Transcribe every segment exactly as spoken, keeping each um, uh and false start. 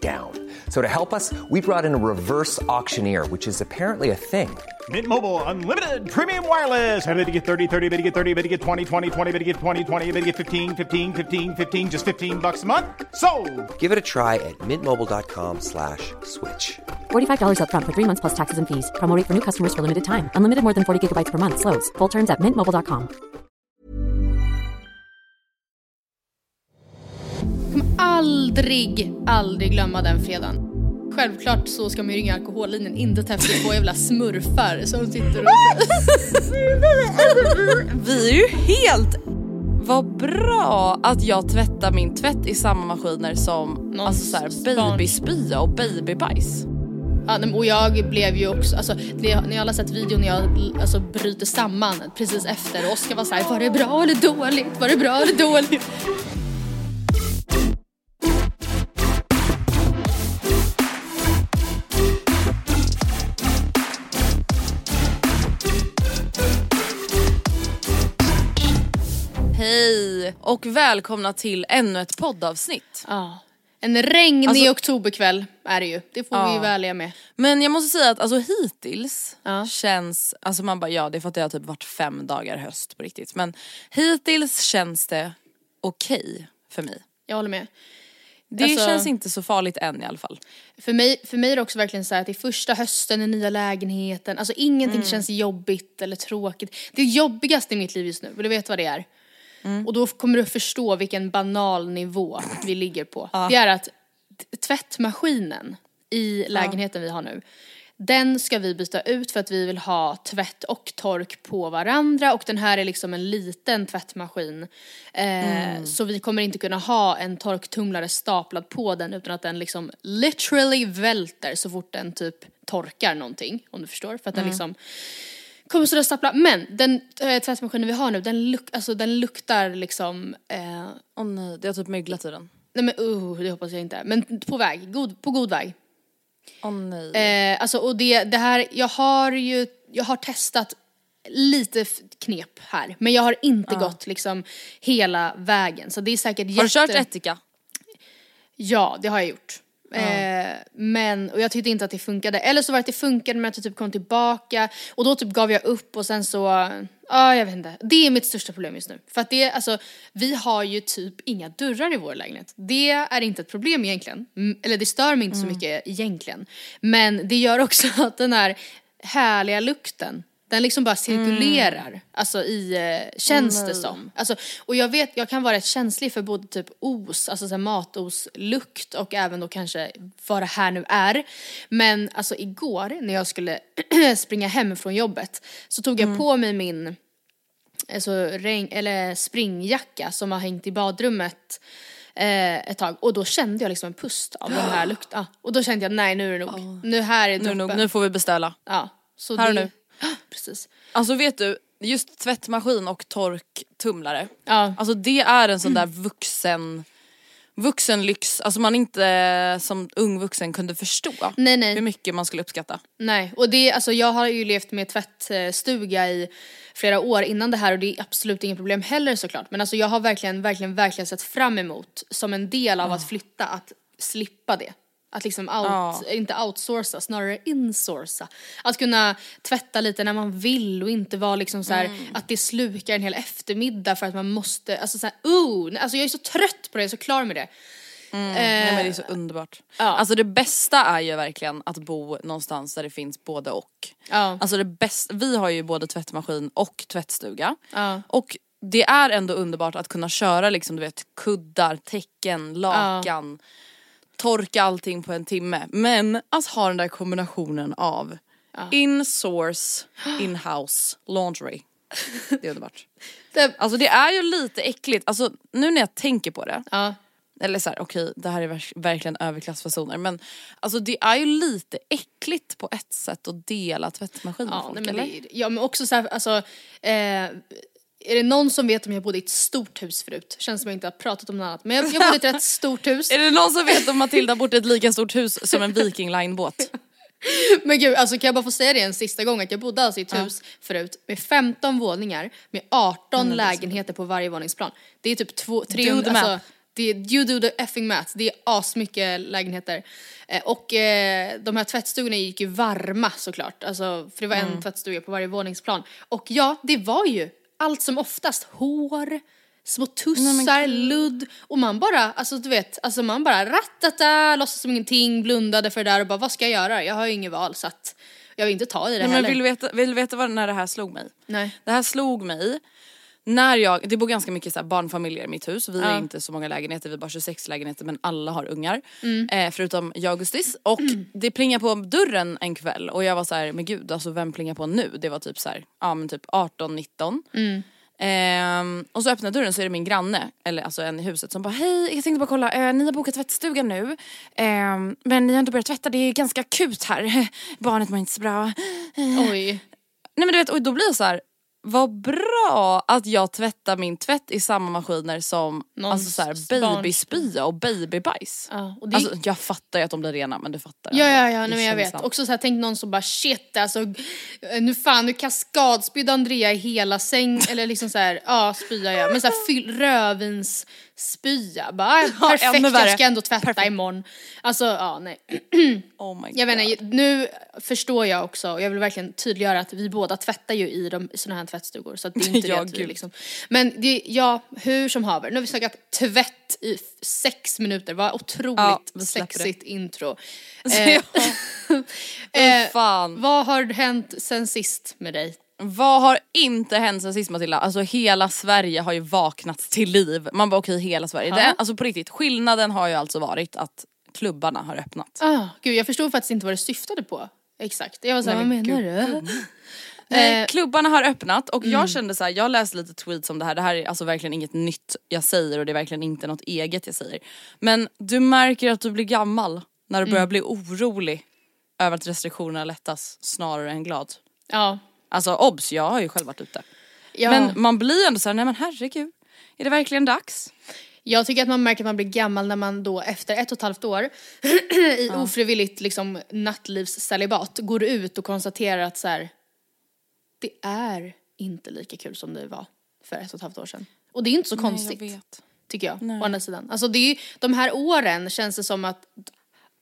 down. So to help us, we brought in a reverse auctioneer, which is apparently a thing. Mint Mobile Unlimited Premium Wireless. How to get thirty, thirty, how to get thirty, how to get twenty, twenty, twenty, how to get twenty, twenty, how to get fifteen, fifteen, fifteen, fifteen, just fifteen bucks a month? Sold! Give it a try at mint mobile dot com slash switch. forty-five dollars up front for three months plus taxes and fees. Promo rate for new customers for limited time. Unlimited more than forty gigabytes per month. Slows full terms at mint mobile dot com. Aldrig, aldrig glömma den fredagen. Självklart så ska man ju ringa alkohollinjen, inte täppa på jävla smurfar som sitter och... Vi är ju helt... Vad bra att jag tvättar min tvätt i samma maskiner som någon, alltså så här, babyspya och babybajs. Ja, och jag blev ju också, alltså, det, ni har alla sett videon när jag alltså, bryter samman precis efter. Oskar var så här, var det bra eller dåligt? Var det bra eller dåligt? Hej och välkomna till ännu ett poddavsnitt. Ja. En regnig alltså, oktoberkväll är det ju. Det får ja. vi ju välja med. Men jag måste säga att alltså, hittills ja. känns... Alltså man bara, ja det är för att det har typ varit fem dagar höst på riktigt. Men hittills känns det okej okay för mig. Jag håller med. Det alltså, känns inte så farligt än i alla fall. För mig, för mig är det också verkligen så här att det är första hösten i nya lägenheten. Alltså ingenting mm. känns jobbigt eller tråkigt. Det jobbigaste i mitt liv just nu. Vill du veta vad det är? Mm. Och då kommer du förstå vilken banal nivå vi ligger på. Ah. Det är att tvättmaskinen i lägenheten ah. vi har nu, den ska vi byta ut för att vi vill ha tvätt och tork på varandra. Och den här är liksom en liten tvättmaskin. Eh, mm. Så vi kommer inte kunna ha en torktumlare staplad på den utan att den liksom literally välter så fort den typ torkar någonting. Om du förstår. För att mm. den liksom... kommer så att stapla. Men den äh, tvättmaskinen vi har nu, den, luk- alltså, den luktar liksom... Åh eh... oh, nej, det har typ möglat i den. Nej men uh, det hoppas jag inte. Men på väg, god, på god väg. Åh oh, nej. Eh, alltså och det, det här, jag har ju, jag har testat lite f- knep här. Men jag har inte uh. gått liksom hela vägen. Så det är säkert jätte... Har du kört etika? Ja, det har jag gjort. Mm. Men, och jag tyckte inte att det funkade. Eller så var det att det funkade men att jag typ kom tillbaka. Och då typ gav jag upp och sen så... Ja, jag vet inte. Det är mitt största problem just nu. För att det, alltså, vi har ju typ inga dörrar i vår lägenhet. Det är inte ett problem egentligen. Eller det stör mig inte mm. så mycket egentligen. Men det gör också att den här härliga lukten, den liksom bara cirkulerar. Mm. Alltså i, eh, känns mm. det som. Alltså, och jag vet, jag kan vara rätt känslig för både typ os, alltså så här matos lukt och även då kanske vad det här nu är. Men alltså igår när jag skulle springa hem från jobbet så tog jag mm. på mig min alltså, regn, eller springjacka som har hängt i badrummet eh, ett tag. Och då kände jag liksom en pust av den här lukten. Ah, och då kände jag, nej nu är det nog. Oh. Nu här är det nog. Nu får vi beställa. Ja, så här det, nu. Precis. Alltså vet du, just tvättmaskin och torktumlare ja. Alltså det är en sån där vuxen vuxenlyx, alltså man inte som ung vuxen kunde förstå nej, nej. hur mycket man skulle uppskatta. Nej, och det, alltså jag har ju levt med tvättstuga i flera år innan det här och det är absolut inget problem heller såklart. Men alltså jag har verkligen, verkligen, verkligen sett fram emot som en del av mm. att flytta, att slippa det. Att liksom out, ja. inte outsourca, snarare insourca. Att kunna tvätta lite när man vill och inte vara liksom så här mm. att det slukar en hel eftermiddag för att man måste, alltså så här, oh, alltså jag är så trött på det, jag är så klar med det. Mm. Eh, Nej, men det är så underbart. Ja. Alltså det bästa är ju verkligen att bo någonstans där det finns både och. Ja. Alltså det bästa, vi har ju både tvättmaskin och tvättstuga. Ja. Och det är ändå underbart att kunna köra liksom, du vet, kuddar, täcken, lakan. Ja. Torka allting på en timme. Men att ha den där kombinationen av ja. in-source, in-house, laundry. Det är underbart. det... Alltså det är ju lite äckligt. Alltså nu när jag tänker på det. Ja. Eller så här, okej, okay, det här är verk- verkligen överklassfasoner. Men alltså det är ju lite äckligt på ett sätt att dela tvättmaskin ja, med folk. Nej, men det, ja, men också så här, alltså... Eh... Är det någon som vet om jag bodde i ett stort hus förut? Känns som jag inte har pratat om något annat. Men jag, jag bodde i ett rätt stort hus. Är det någon som vet om Matilda bott i ett lika stort hus som en Viking Line-båt? Men gud, alltså kan jag bara få säga det en sista gång? Att jag bodde alltså i ett ja. hus förut med femton våningar. Med arton mm, lägenheter på varje våningsplan. Det är typ två, tre... Do the math. Alltså, det är, you do the effing math. Det är asmycket lägenheter. Eh, och eh, de här tvättstugorna gick ju varma såklart. Alltså, för det var mm. en tvättstuga på varje våningsplan. Och ja, det var ju... allt som oftast hår, små tussar, nej, ludd. Och man bara, alltså du vet, alltså man bara rattata, låtsas som ingenting, blundade för det där och bara, vad ska jag göra? Jag har ju ingen val så att jag vill inte ta i det nej, heller. Men vill du veta, vill du veta vad, när det här slog mig? Nej. Det här slog mig när jag, det bor ganska mycket så här barnfamiljer i mitt hus. Vi ja. är inte så många lägenheter, vi är bara tjugosex lägenheter men alla har ungar. Mm. Eh, förutom jag och Gustis. Och mm. det plingar på dörren en kväll. Och jag var så här, men gud, alltså vem plingar på nu? Det var typ så här, ja men typ arton nitton. Mm. Eh, och så öppnar dörren så är det min granne, eller alltså en i huset som bara, hej, jag tänkte bara kolla, eh, ni har bokat tvättstugan nu. Eh, men ni har inte börjat tvätta, det är ganska akut här. Barnet mår inte så bra. Oj. Nej men du vet, och då blir det så här, vad bra att jag tvättar min tvätt i samma maskiner som någon alltså så här babyspya och babybajs. Ja, och det... alltså, jag fattar ju att de blir rena, men du fattar. Ja, ja, ja, nej, men jag vet. Också så här, tänk någon som bara, shit, alltså, nu fan, nu kaskadspydde Andrea i hela säng. Eller liksom så här, ja, spya jag. Men så här, fyll, rövins spya. Bara, ja, perfekt, jag ska ändå tvätta perfekt. Imorgon. Alltså, ja, nej. Oh my God. Jag vet inte, nu förstår jag också, och jag vill verkligen tydliggöra att vi båda tvättar ju i de såna här tvättstugor, så att det är inte ja, det vi, liksom. Men det, ja, hur som haver. Nu har vi snackat tvätt i sex minuter. Vad otroligt ja, sexigt det. Intro. Eh, oh, fan. Eh, vad har hänt sen sist med dig? Vad har inte hänt sen sist, Matilda? Alltså hela Sverige har ju vaknat till liv. Man bara okej, okay, hela Sverige. Ah. Det, alltså på riktigt, skillnaden har ju alltså varit att klubbarna har öppnat. Ah, gud, jag förstod faktiskt inte vad det syftade på. Exakt. Jag var så här, vad menar gud. du? Eh, klubbarna har öppnat och mm. jag kände så här, jag läste lite tweets om det här. Det här är alltså verkligen inget nytt jag säger och det är verkligen inte något eget jag säger. Men du märker att du blir gammal när du mm. börjar bli orolig över att restriktionerna lättas snarare än glad. Ja. Alltså obs, jag har ju själv varit ute. Ja. Men man blir ändå så här, nej men herregud, är det verkligen dags? Jag tycker att man märker att man blir gammal när man då efter ett och ett halvt år i ja. ofrivilligt liksom nattlivssalibat går ut och konstaterar att så här, det är inte lika kul som det var för ett och ett halvt år sedan. Och det är inte så konstigt, nej, jag vet. Tycker jag. Nej. Å andra sidan. Alltså det är, de här åren känns det som att...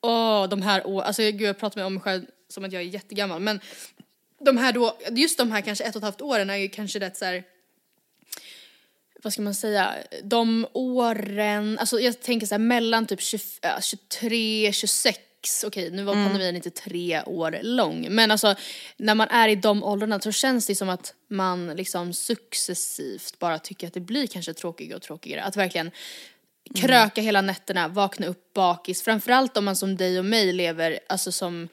Åh, de här åren... Alltså gud, jag pratar med om mig själv som att jag är jättegammal. Men de här då... Just de här kanske ett och ett halvt åren är ju kanske rätt så här... Vad ska man säga? De åren... Alltså jag tänker så här mellan typ tjugo, tjugotre, tjugosex... Okej, nu var pandemin mm. inte tre år lång. Men alltså, när man är i de åldrarna så känns det som att man liksom successivt bara tycker att det blir kanske tråkigare och tråkigare. Att verkligen kröka mm. hela nätterna, vakna upp bakis. Framförallt om man som dig och mig lever alltså som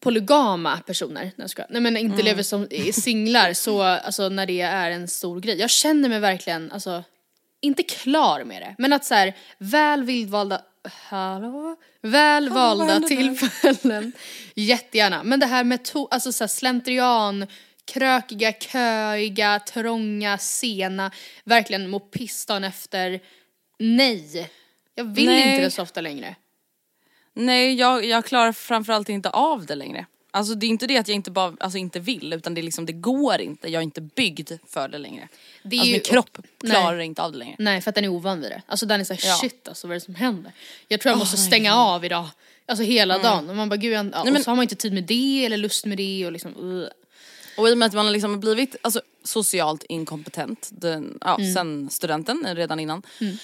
polygama personer. Nej, ska, nej men inte mm. lever som singlar. Så alltså, när det är en stor grej. Jag känner mig verkligen, alltså, inte klar med det. Men att så här, väl vildvalda... Hallå? Välvalda oh, tillfällen. Jättegärna. Men det här med to- alltså så här slentrian, krökiga, köiga, trånga, sena. Verkligen må pistan efter. Nej. Jag vill Nej. inte det så ofta längre. Nej, jag, jag klarar framförallt inte av det längre. Alltså det är inte det att jag inte, bara, alltså, inte vill, utan det, är liksom, det går inte. Jag är inte byggd för det längre. Det är alltså, ju, min kropp klarar nej, inte av det längre. Nej, för att den är ovan vid det. Alltså den är så här, ja. shit alltså, vad är det som händer? Jag tror jag oh, måste stänga nej. av idag. Alltså hela mm. dagen. Och, man bara, Gud, jag, ja, nej, men, och så har man inte tid med det eller lust med det. Och, liksom, uh. och i och med att man har liksom blivit alltså, socialt inkompetent den, ja, mm. sen studenten, redan innan. Mm.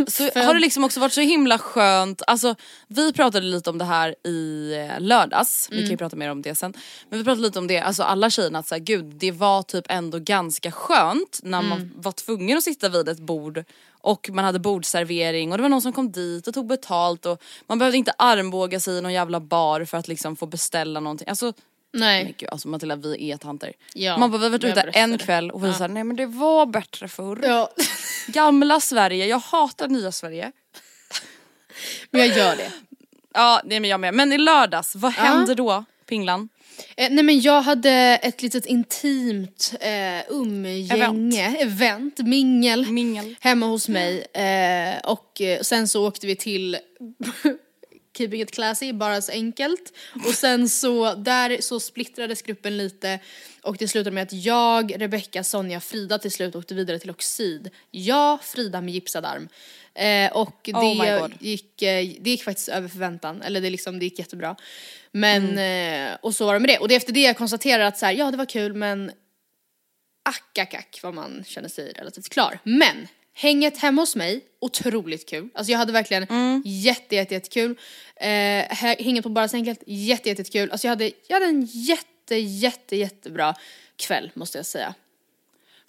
Eh, så har det liksom också varit så himla skönt. Alltså, vi pratade lite om det här i lördags. Mm. Vi kan ju prata mer om det sen. Men vi pratade lite om det. Alltså alla tjejerna att så här, gud, det var typ ändå ganska skönt när mm. man var tvungen att sitta vid ett bord. Och man hade bordservering och det var någon som kom dit och tog betalt. Och man behövde inte armbåga sig i någon jävla bar för att liksom få beställa någonting. Alltså, nej. Men gud, alltså Matilda, vi är tanter. Ja, man bara, vi har varit ute en kväll och vi ja. sa, nej men det var bättre förr. Ja. Gamla Sverige, jag hatar nya Sverige. Men jag gör det. Ja, nej men jag med. Men i lördags, vad ja. hände då, Pinglan? Eh, nej men jag hade ett litet intimt eh, umgänge, event, event mingel, mingel hemma hos mig. Eh, och eh, sen så åkte vi till... Keeping it classy, bara så enkelt. Och sen så, där så splittrades gruppen lite. Och det slutade med att jag, Rebecca, Sonja, Frida till slut åkte vidare till Oxid. Jag, Frida med gipsad arm. Eh, och det, oh gick, det gick faktiskt över förväntan. Eller det, liksom, det gick jättebra. Men, mm. eh, och så var det med det. Och det efter det jag konstaterade att så här, ja det var kul men ack, ack, ack vad man känner sig relativt klar. Men... Hänget hemma hos mig, otroligt kul. Alltså jag hade verkligen mm. jätte, jätte, jättekul. Eh, hänget på bara så enkelt, jätte, jättekul. Alltså jag hade, jag hade en jätte, jätte, jättebra kväll, måste jag säga.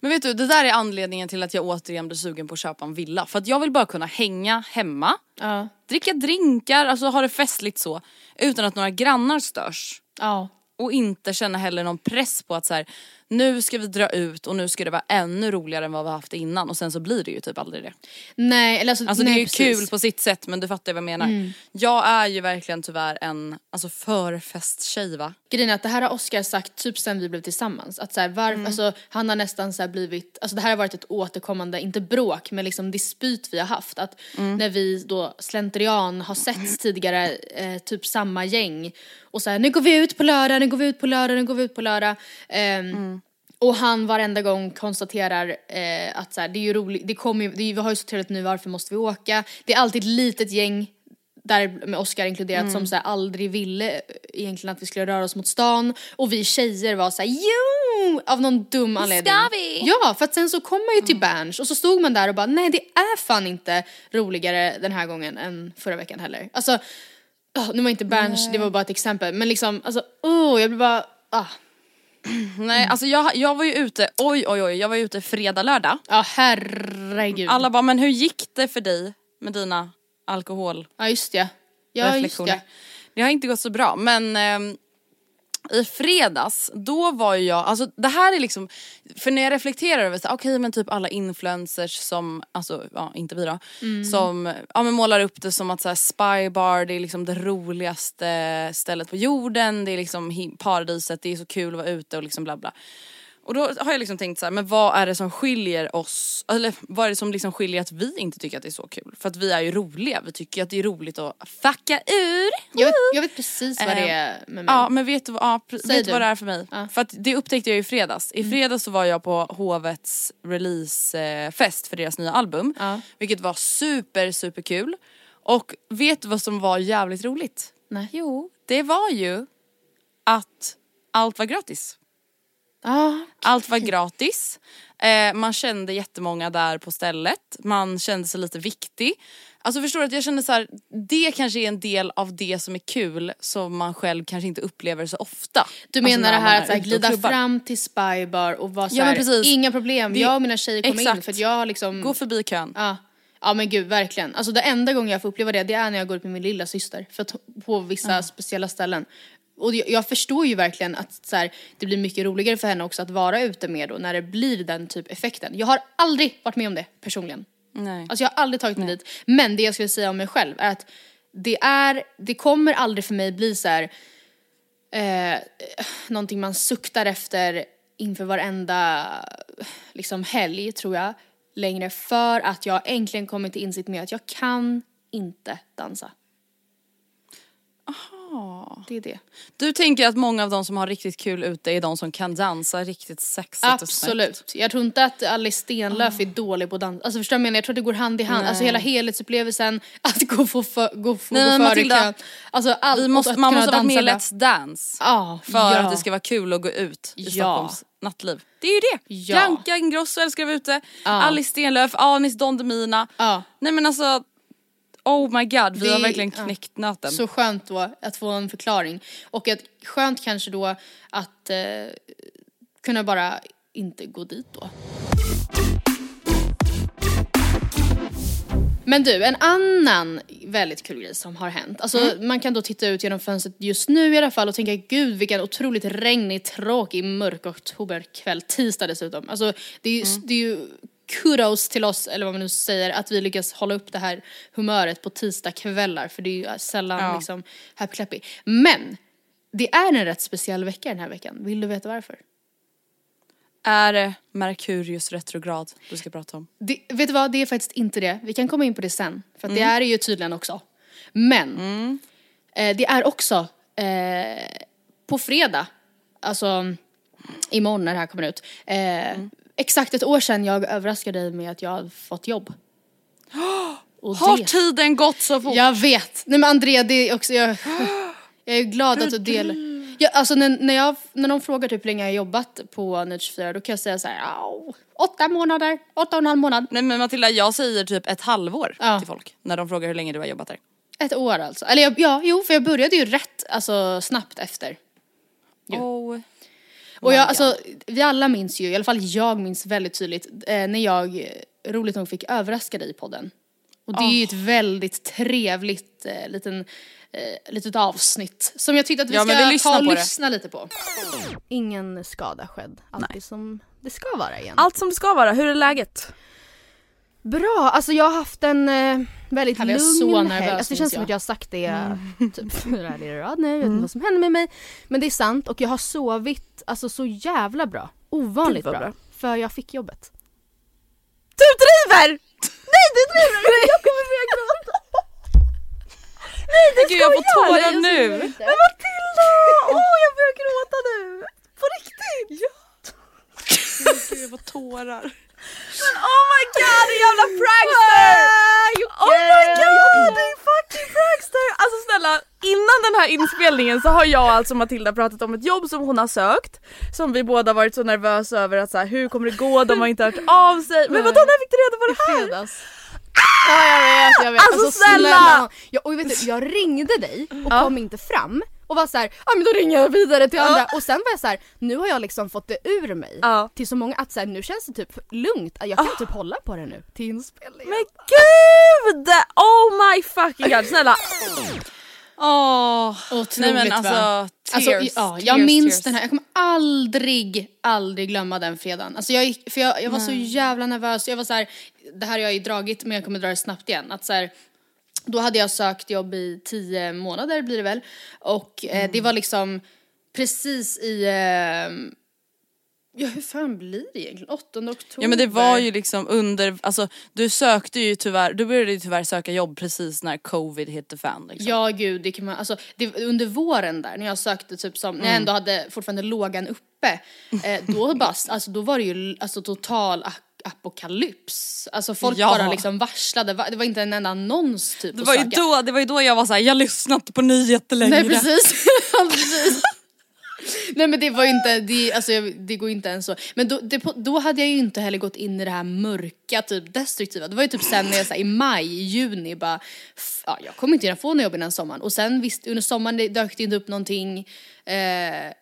Men vet du, det där är anledningen till att jag återigen blir sugen på att köpa en villa. För att jag vill bara kunna hänga hemma, uh. dricka drinkar, alltså ha det festligt så. Utan att några grannar störs. Ja. Uh. Och inte känna heller någon press på att så här, nu ska vi dra ut och nu ska det vara ännu roligare än vad vi haft innan. Och sen så blir det ju typ aldrig det. Nej, eller alltså, alltså nej, det är ju precis. Kul på sitt sätt, men du fattar vad jag menar. Mm. Jag är ju verkligen tyvärr en alltså, förfesttjej, va? Grejen är att det här har Oscar sagt typ sen vi blev tillsammans. Att så här, var, mm. alltså, han har nästan så här blivit, alltså det här har varit ett återkommande, inte bråk, men liksom dispyt vi har haft. Att mm. när vi då slentrian har setts tidigare, eh, typ samma gäng. Och så här, nu går vi ut på lördag, nu går vi ut på lördag, nu går vi ut på lördag. Um, mm. Och han varenda gång konstaterar eh, att så här, det är ju roligt, det kommer ju, det är, vi har ju så trevligt nu, varför måste vi åka? Det är alltid ett litet gäng, där med Oscar inkluderat, mm. som så här, aldrig ville egentligen att vi skulle röra oss mot stan. Och vi tjejer var så här, jo! Av någon dum anledning. Ska vi? Ja, för att sen så kom man ju till Bench och så stod man där och bara, nej det är fan inte roligare den här gången än förra veckan heller. Alltså... Oh, nu var inte Bench, nej. Det var bara ett exempel. Men liksom, alltså, oh, jag blev bara... Ah. Nej, alltså jag, jag var ju ute, oj, oj, oj, jag var ju ute fredag, lördag. Ja, oh, herregud. Alla bara, men hur gick det för dig med dina alkohol? Ja, just det. Ja, just det. Det har inte gått så bra, men... Eh, i fredags, då var jag... Alltså det här är liksom... För när jag reflekterar över så, okej, okay, men typ alla influencers som... Alltså, ja, inte vi då. Mm. Som ja, men målar upp det som att så här, Spybar, det är liksom det roligaste stället på jorden. Det är liksom paradiset, det är så kul att vara ute och liksom bla bla. Och då har jag liksom tänkt så här, men vad är det som skiljer oss? Eller vad är det som liksom skiljer att vi inte tycker att det är så kul? För att vi är ju roliga. Vi tycker att det är roligt att fucka ur. Jag vet, jag vet precis vad det är med mig. Ja, men vet du, ja, vet du vad det är för mig? Ja. För att det upptäckte jag i fredags. I fredags så var jag på Hovets releasefest för deras nya album. Ja. Vilket var super, super kul. Och vet du vad som var jävligt roligt? Nej. Jo, det var ju att allt var gratis. Ah, okay. Allt var gratis. eh, Man kände jättemånga där på stället. Man kände sig lite viktig. Alltså förstår du att jag kände så här, det kanske är en del av det som är kul, som man själv kanske inte upplever så ofta. Du menar alltså det här att här, glida fram till Spybar och vara så här, ja, inga problem, det, jag och mina tjejer kommer exakt. in för att jag liksom... Gå förbi kön. Ja. Ja men gud, verkligen. Alltså det enda gången jag får uppleva det, det är när jag går ut med min lilla syster för att, på vissa mm. speciella ställen. Och jag förstår ju verkligen att så här, det blir mycket roligare för henne också att vara ute med då, när det blir den typ effekten. Jag har aldrig varit med om det personligen. Nej. Alltså jag har aldrig tagit mig Nej. dit. Men det jag skulle säga om mig själv är att det, är, det kommer aldrig för mig bli så här, eh, någonting man suktar efter inför varenda liksom, helg tror jag. Längre för att jag äntligen kommit till insikt med att jag kan inte dansa. Aha. Det är det. Du tänker att många av de som har riktigt kul ute är de som kan dansa riktigt sexigt. Absolut. Och snyggt. Jag tror inte att Alice Stenlöf oh. är dålig på dans. Alltså förstår du vad jag menar? Jag tror att det går hand i hand. Nej. Alltså hela helhetsupplevelsen att gå för, för, gå för, Nej, gå för i kön. Alltså allt. Vi måste, man måste vara med i Let's Dance. Ah, för ja. att det ska vara kul att gå ut i ja. Stockholms nattliv. Det är ju det. Ja. Bianca Ingrosso älskar vi ute. Ah. Alice Stenlöf, Anis Don Demina. Ah. Nej men alltså... Oh my god, vi det, har verkligen knäckt ja, nöten. Så skönt då att få en förklaring. Och ett, skönt kanske då att eh, kunna bara inte gå dit då. Men du, en annan väldigt kul grej som har hänt. Alltså mm. man kan då titta ut genom fönstret just nu i alla fall och tänka, gud vilken otroligt regnig, tråkig, mörk oktoberkväll. Tisdag dessutom. Alltså det är ju... Mm. Det är ju kudos till oss, eller vad man nu säger, att vi lyckas hålla upp det här humöret på tisdagkvällar, för det är ju sällan ja. liksom happy-clappy. Men det är en rätt speciell vecka den här veckan. Vill du veta varför? Är det Merkurius retrograd du ska prata om? Det, vet du vad, det är faktiskt inte det. Vi kan komma in på det sen, för att mm. det är ju tydligen också. Men mm. eh, det är också eh, på fredag, alltså imorgon när det här kommer ut, eh, mm. exakt ett år sedan jag överraskade dig med att jag har fått jobb. Och har det... tiden gått så fort? Jag vet. Nej men Andrea, det är också... Jag, jag är glad att du delar... Jag, alltså när, när, jag, när de frågar typ hur länge jag har jobbat på N tjugofyra, då kan jag säga så här... Åtta månader, åtta och en halv månad. Nej men Matilda, jag säger typ ett halvår ja. till folk. När de frågar hur länge du har jobbat där. Ett år alltså. Eller jag, ja, jo, för jag började ju rätt alltså, snabbt efter. Jo. Oh. Och jag, alltså, vi alla minns ju, i alla fall jag minns väldigt tydligt eh, när jag roligt nog fick överraska dig i podden. Och det oh. är ju ett väldigt trevligt eh, liten, eh, litet avsnitt som jag tyckte att vi ja, ska vi ta lyssna och lyssna lite på. Ingen skada skedd. Allt det som det ska vara igen. Allt som det ska vara. Hur är läget? Bra, alltså jag har haft en eh, väldigt lugn så helg. Alltså, det känns som jag. att jag har sagt det mm. typ fyra år i rad nu. Jag vet inte vad som händer med mig. Men det är sant och jag har sovit alltså, så jävla bra. Ovanligt bra. bra. För jag fick jobbet. Du driver! Nej, du driver! Jag kommer börja gråta. Nej, det ska jag få tårar jag nu. Men Matilda! Åh, oh, jag börjar gråta nu. På riktigt? Ja. Jag ska jag få tårar. Men oh my god, en jävla prankster! Oh my god, det är fucking prankster! Alltså snälla, innan den här inspelningen så har jag alltså Matilda pratat om ett jobb som hon har sökt. Som vi båda varit så nervösa över att så här, hur kommer det gå? De har inte hört av sig. Men vadå, när fick du reda på det här? I fredags. Ja, jag vet, jag vet. Alltså, alltså snälla! Jag, och vet du, jag ringde dig och ja. kom inte fram. Och var så här, ja ah, men då ringer jag vidare till andra. Ja. Och sen var jag så här, nu har jag liksom fått det ur mig ja. till så många att så här, nu känns det typ lugnt. Jag kan oh. typ hålla på det nu till inspelningen. Men gud! Oh my fucking god, snälla. Åh, oh. otroligt. Nej, men alltså, tears, alltså ja, jag tears, minns tears. den här, jag kommer aldrig, aldrig glömma den fredagen. Alltså jag gick, för jag, jag var mm. så jävla nervös. Jag var så här, det här har jag ju dragit men jag kommer dra det snabbt igen. Att så här, då hade jag sökt jobb i tio månader blir det väl. Och eh, mm. det var liksom precis i... Eh, ja, hur fan blir det egentligen? åttonde oktober. Ja, men det var ju liksom under... Alltså, du sökte ju tyvärr... Du började ju tyvärr söka jobb precis när covid hette fan. Liksom. Ja, gud. Det kan man, alltså, det, under våren där, när jag sökte typ som... Mm. När jag ändå hade fortfarande lågan uppe. Eh, då, bara, alltså, då var det ju alltså, total... apokalyps. Alltså folk ja. bara liksom varslade. Det var inte en enda annons typ. Det var, ju då, det var ju då jag var så här, jag lyssnade inte på nyheter längre. Nej, precis. precis. Nej, men det var ju inte, det, alltså, det går inte ens så. Men då, det, då hade jag ju inte heller gått in i det här mörka, typ destruktiva. Det var ju typ sen när jag så här, i maj, i juni bara, f- ja, jag kommer inte gärna få något jobb innan sommaren. Och sen visst, under sommaren det dök det inte upp någonting. Eh,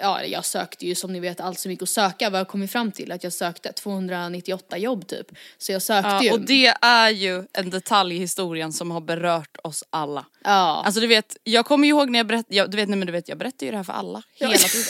Ja, jag sökte ju som ni vet allt som gick att söka. Vad jag kom fram till att jag sökte tvåhundranittioåtta jobb typ. Så jag sökte ja, ju. Och det är ju en detalj i historien som har berört oss alla. Ja. Alltså du vet, jag kommer ju ihåg när jag berättade. Du vet, nej men du vet, jag berättar ju det här för alla ja. hela tiden.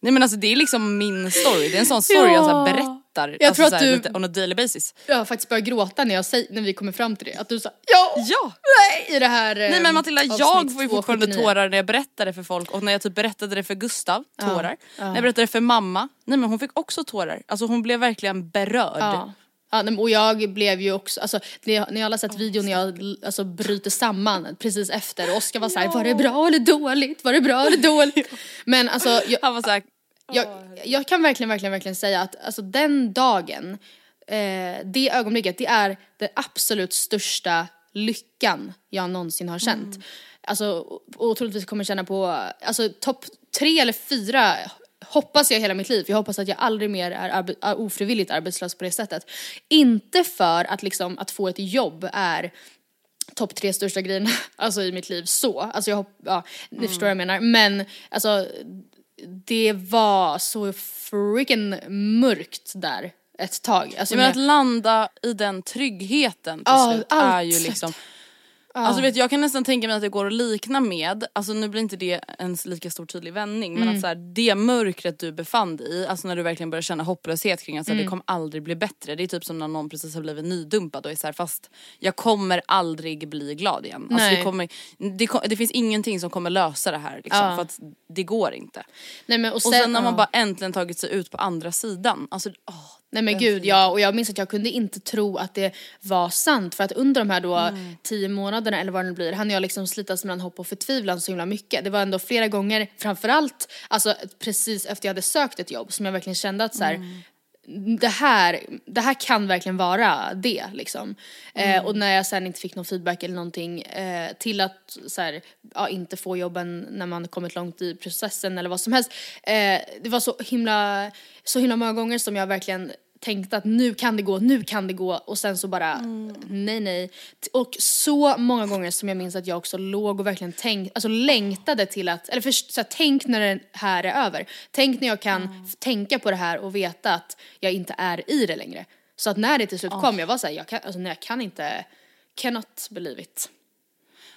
Nej men alltså det är liksom min story. Det är en sån story ja. jag så här berättar. Jag alltså, tror att så här, du... lite on a daily basis. Jag har faktiskt börjat gråta när, jag säger, när vi kommer fram till det. Att du sa ja! Ja! Nej, i det här, nej men Matilda, jag får ju fortfarande tårar när jag berättade för folk. Och när jag typ berättade det för Gustav, tårar. Ja. Ja. När jag berättade det för mamma. Nej men hon fick också tårar. Alltså hon blev verkligen berörd. Ja. Ja, och jag blev ju också, alltså, när jag har sett oh, videon när jag alltså, bryter samman precis efter. Och Oskar var så här, var det bra eller dåligt? Var det bra eller dåligt? Men alltså, jag, han var så här, jag, jag kan verkligen, verkligen, verkligen säga att alltså, den dagen, eh, det ögonblicket, det är den absolut största lyckan jag någonsin har känt. Mm. Alltså, otroligtvis kommer jag känna på, alltså topp tre eller fyra hoppas jag hela mitt liv. Jag hoppas att jag aldrig mer är arbe- ofrivilligt arbetslös på det sättet. Inte för att, liksom, att få ett jobb är topp tre största grejerna alltså, i mitt liv. Så, alltså, jag hop- ja, ni mm. förstår vad jag menar. Men alltså, det var så freaking mörkt där ett tag. Alltså, men att jag... landa i den tryggheten till oh, slut är ju liksom... Ah. Alltså vet jag kan nästan tänka mig att det går att likna med, alltså nu blir inte det ens lika stor tydlig vändning, mm. men att så här, det mörkret du befann dig i, alltså när du verkligen börjar känna hopplöshet kring att så här, mm. det kommer aldrig bli bättre. Det är typ som när någon precis har blivit nydumpad och är så här, fast jag kommer aldrig bli glad igen. Alltså, det, kommer, det, det finns ingenting som kommer lösa det här liksom, ah. för att det går inte. Nej, men, och sen, och sen när man ah. bara äntligen tagit sig ut på andra sidan, alltså åh oh, nej men gud, ja, och jag minns att jag kunde inte tro att det var sant. För att under de här då mm. tio månaderna eller vad det nu blir, hann jag liksom slitas mellan hopp och förtvivlan så himla mycket. Det var ändå flera gånger, framförallt alltså, precis efter jag hade sökt ett jobb, som jag verkligen kände att så här, mm. det, här, det här kan verkligen vara det liksom. Mm. Eh, och när jag sen inte fick någon feedback eller någonting eh, till att så här, ja, inte få jobben när man kommit långt i processen eller vad som helst. Eh, det var så himla, så himla många gånger som jag verkligen tänkte att nu kan det gå, nu kan det gå. Och sen så bara, mm. nej, nej. Och så många gånger som jag minns att jag också låg och verkligen tänkt, alltså längtade till att, eller först så här, tänk när det här är över. Tänk när jag kan mm. tänka på det här och veta att jag inte är i det längre. Så att när det till slut oh. kom, jag var så här, jag kan, alltså, nej, jag kan inte, cannot believe it.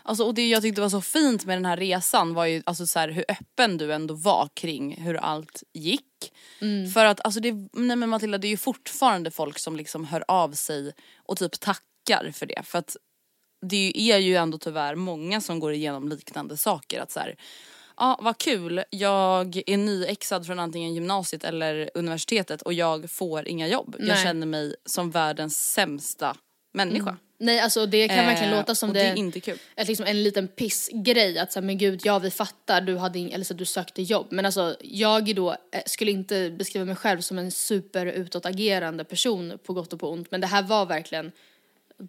Alltså, och det jag tyckte var så fint med den här resan var ju alltså, så här, hur öppen du ändå var kring hur allt gick. Mm. För att alltså, det, nej men Matilda, det är ju fortfarande folk som liksom hör av sig och typ tackar för det. För att det är ju ändå tyvärr många som går igenom liknande saker. Att så här, ja vad kul, jag är nyexad från antingen gymnasiet eller universitetet och jag får inga jobb. Nej. Jag känner mig som världens sämsta människa. Mm. Nej, alltså det kan verkligen eh, låta som det, det är inte kul. Ett, liksom en liten pissgrej att så här, men gud, ja vi fattar, du hade in, eller så du sökte jobb, men alltså jag då skulle inte beskriva mig själv som en super utåtagerande person på gott och på ont, men det här var verkligen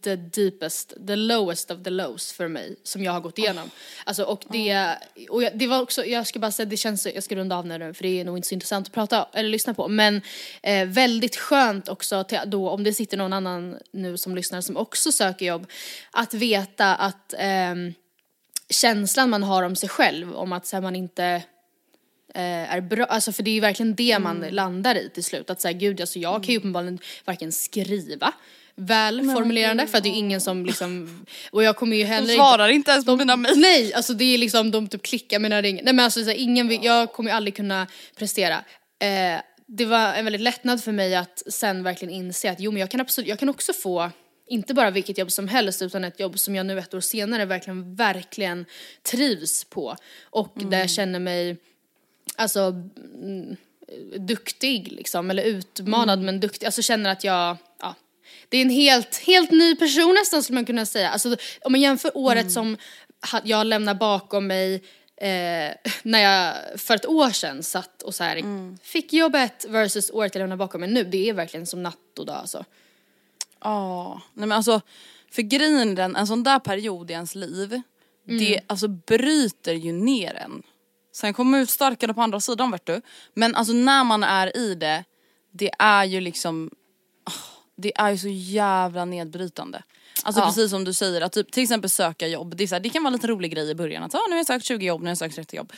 the deepest, the lowest of the lows för mig som jag har gått igenom. Oh. Alltså, och det och jag, det var också, jag ska bara säga, det känns, jag ska runda av nu för det är nog inte så intressant att prata eller lyssna på, men eh, väldigt skönt också till, då om det sitter någon annan nu som lyssnar som också söker jobb, att veta att eh, känslan man har om sig själv om att så här, man inte är bra, alltså för det är ju verkligen det man mm. landar i till slut, att säga gud alltså jag mm. kan ju uppenbarligen varken skriva välformulerande för att det är ingen som liksom, och jag kommer ju heller de svarar inte, inte ens på de, mina mejl. Nej, alltså det är liksom de typ klickar mina ringar. Nej men alltså så här, ingen vill, jag kommer ju aldrig kunna prestera. Eh, det var en väldigt lättnad för mig att sen verkligen inse att jo men jag kan absolut, jag kan också få inte bara vilket jobb som helst utan ett jobb som jag nu ett år senare verkligen verkligen trivs på och mm. där jag känner mig alltså duktig liksom, eller utmanad mm. men duktig, alltså känner att jag ja, det är en helt, helt ny person nästan skulle man kunna säga, alltså, om man jämför året mm. som jag lämnar bakom mig eh, när jag för ett år sedan satt och så här, mm. fick jobbet versus året jag lämnar bakom mig nu, det är verkligen som natt och dag alltså. Ja, nej men alltså för grejen den, en sån där period i ens liv mm. det alltså bryter ju ner en. Sen kommer ut starkare på andra sidan, vet du. Men alltså när man är i det, det är ju liksom... Oh, det är ju så jävla nedbrytande. Alltså ja. Precis som du säger, att typ, till exempel söka jobb. Det, är så här, det kan vara lite rolig grej i början. Att ah, nu har jag sökt tjugo jobb, nu har jag sökt trettio jobb.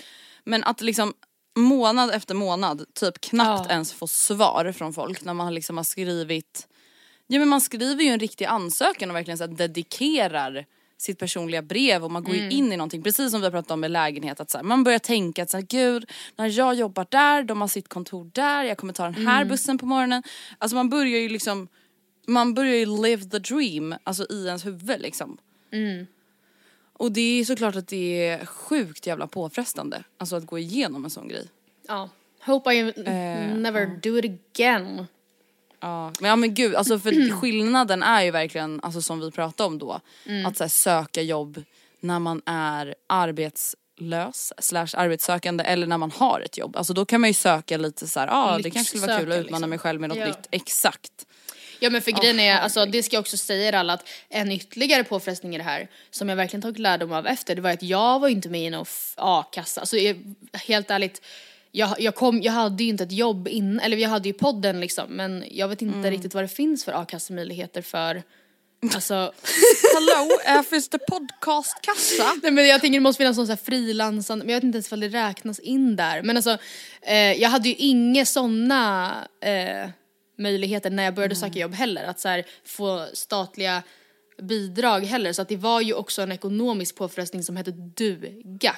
Men att liksom månad efter månad typ knappt ja. Ens få svar från folk. När man liksom har skrivit... Ja, men man skriver ju en riktig ansökan och verkligen så här, dedikerar... sitt personliga brev och man går ju mm. in i någonting precis som vi har pratat om med lägenhet, att så här, man börjar tänka att så här, gud, när jag jobbar där, de har sitt kontor där, jag kommer ta den här mm. bussen på morgonen, alltså man börjar ju liksom man börjar ju live the dream alltså i ens huvud liksom mm. och det är såklart att det är sjukt jävla påfrestande alltså att gå igenom en sån grej. Ja, hope I uh, never uh. do it again. Ja, men, ja, men gud, alltså för skillnaden är ju verkligen, alltså som vi pratade om då, mm. att så här, söka jobb när man är arbetslös slash arbetssökande eller när man har ett jobb. Alltså då kan man ju söka lite så här, ja, ah, det kanske skulle vara kul att utmana liksom. Mig själv med något ja. Nytt. Exakt. Ja, men för oh, grejen är, alltså, det ska jag också säga er alla, att en ytterligare påfrestning i det här som jag verkligen tog lärdom av efter, det var att jag var inte med i någon a-kassa. Alltså jag, helt ärligt, jag, jag, kom, jag hade ju inte ett jobb in, eller jag hade ju podden liksom, men jag vet inte mm. riktigt vad det finns för a-kassemöjligheter för... Alltså, hello, uh, finns det podcastkassa? Nej, men jag tänker det måste finnas någon sån här frilansande, men jag vet inte ens om det räknas in där. Men alltså, eh, jag hade ju inga såna... Eh, möjligheter när jag började söka jobb heller, att så här, få statliga bidrag heller, så att det var ju också en ekonomisk påfrestning som hette duga.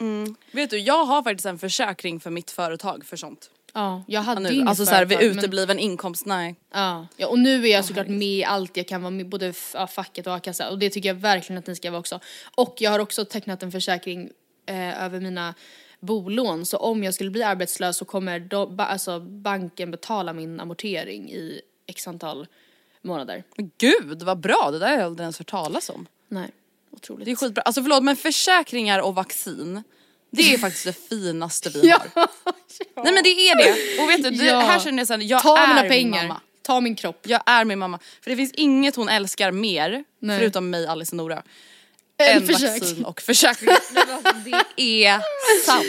Mm. Vet du, jag har faktiskt en försäkring för mitt företag för sånt. Ja, jag hade ja, nu. Alltså företag, så här, vi utebliven men... inkomst, nej. Ja. Ja, och nu är jag såklart med i allt jag kan vara med, både ja, facket och a-kassa, och det tycker jag verkligen att ni ska vara också. Och jag har också tecknat en försäkring eh, över mina bolån, så om jag skulle bli arbetslös så kommer då, ba, alltså, banken betala min amortering i x antal månader. Gud, vad bra. Det där har jag aldrig ens hört talas om. Nej, otroligt. Det är skitbra. Alltså förlåt, men försäkringar och vaccin, det är faktiskt det finaste vi har. Ja, ja. Nej, men det är det. Och vet du, det, ja. Här känner jag så här, jag Ta är mina pengar. Min mamma. Ta min kropp. Jag är min mamma. För det finns inget hon älskar mer, nej. Förutom mig, Alice och Nora. En, en vaccin och försäkring. Det är sant.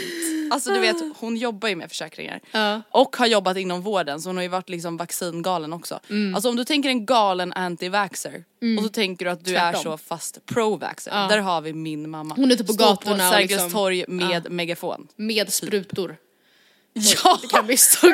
Alltså du vet, hon jobbar ju med försäkringar. Uh. Och har jobbat inom vården. Så hon har ju varit liksom vaccingalen också. Mm. Alltså om du tänker en galen anti-vaxxer. Mm. Och så tänker du att du Tvärtom. Är så fast pro-vaxxer. Uh. Där har vi min mamma. Hon är typ på Stå gatorna. På Sergels liksom, torg med uh. megafon. Med sprutor. Ja! Det kan bli så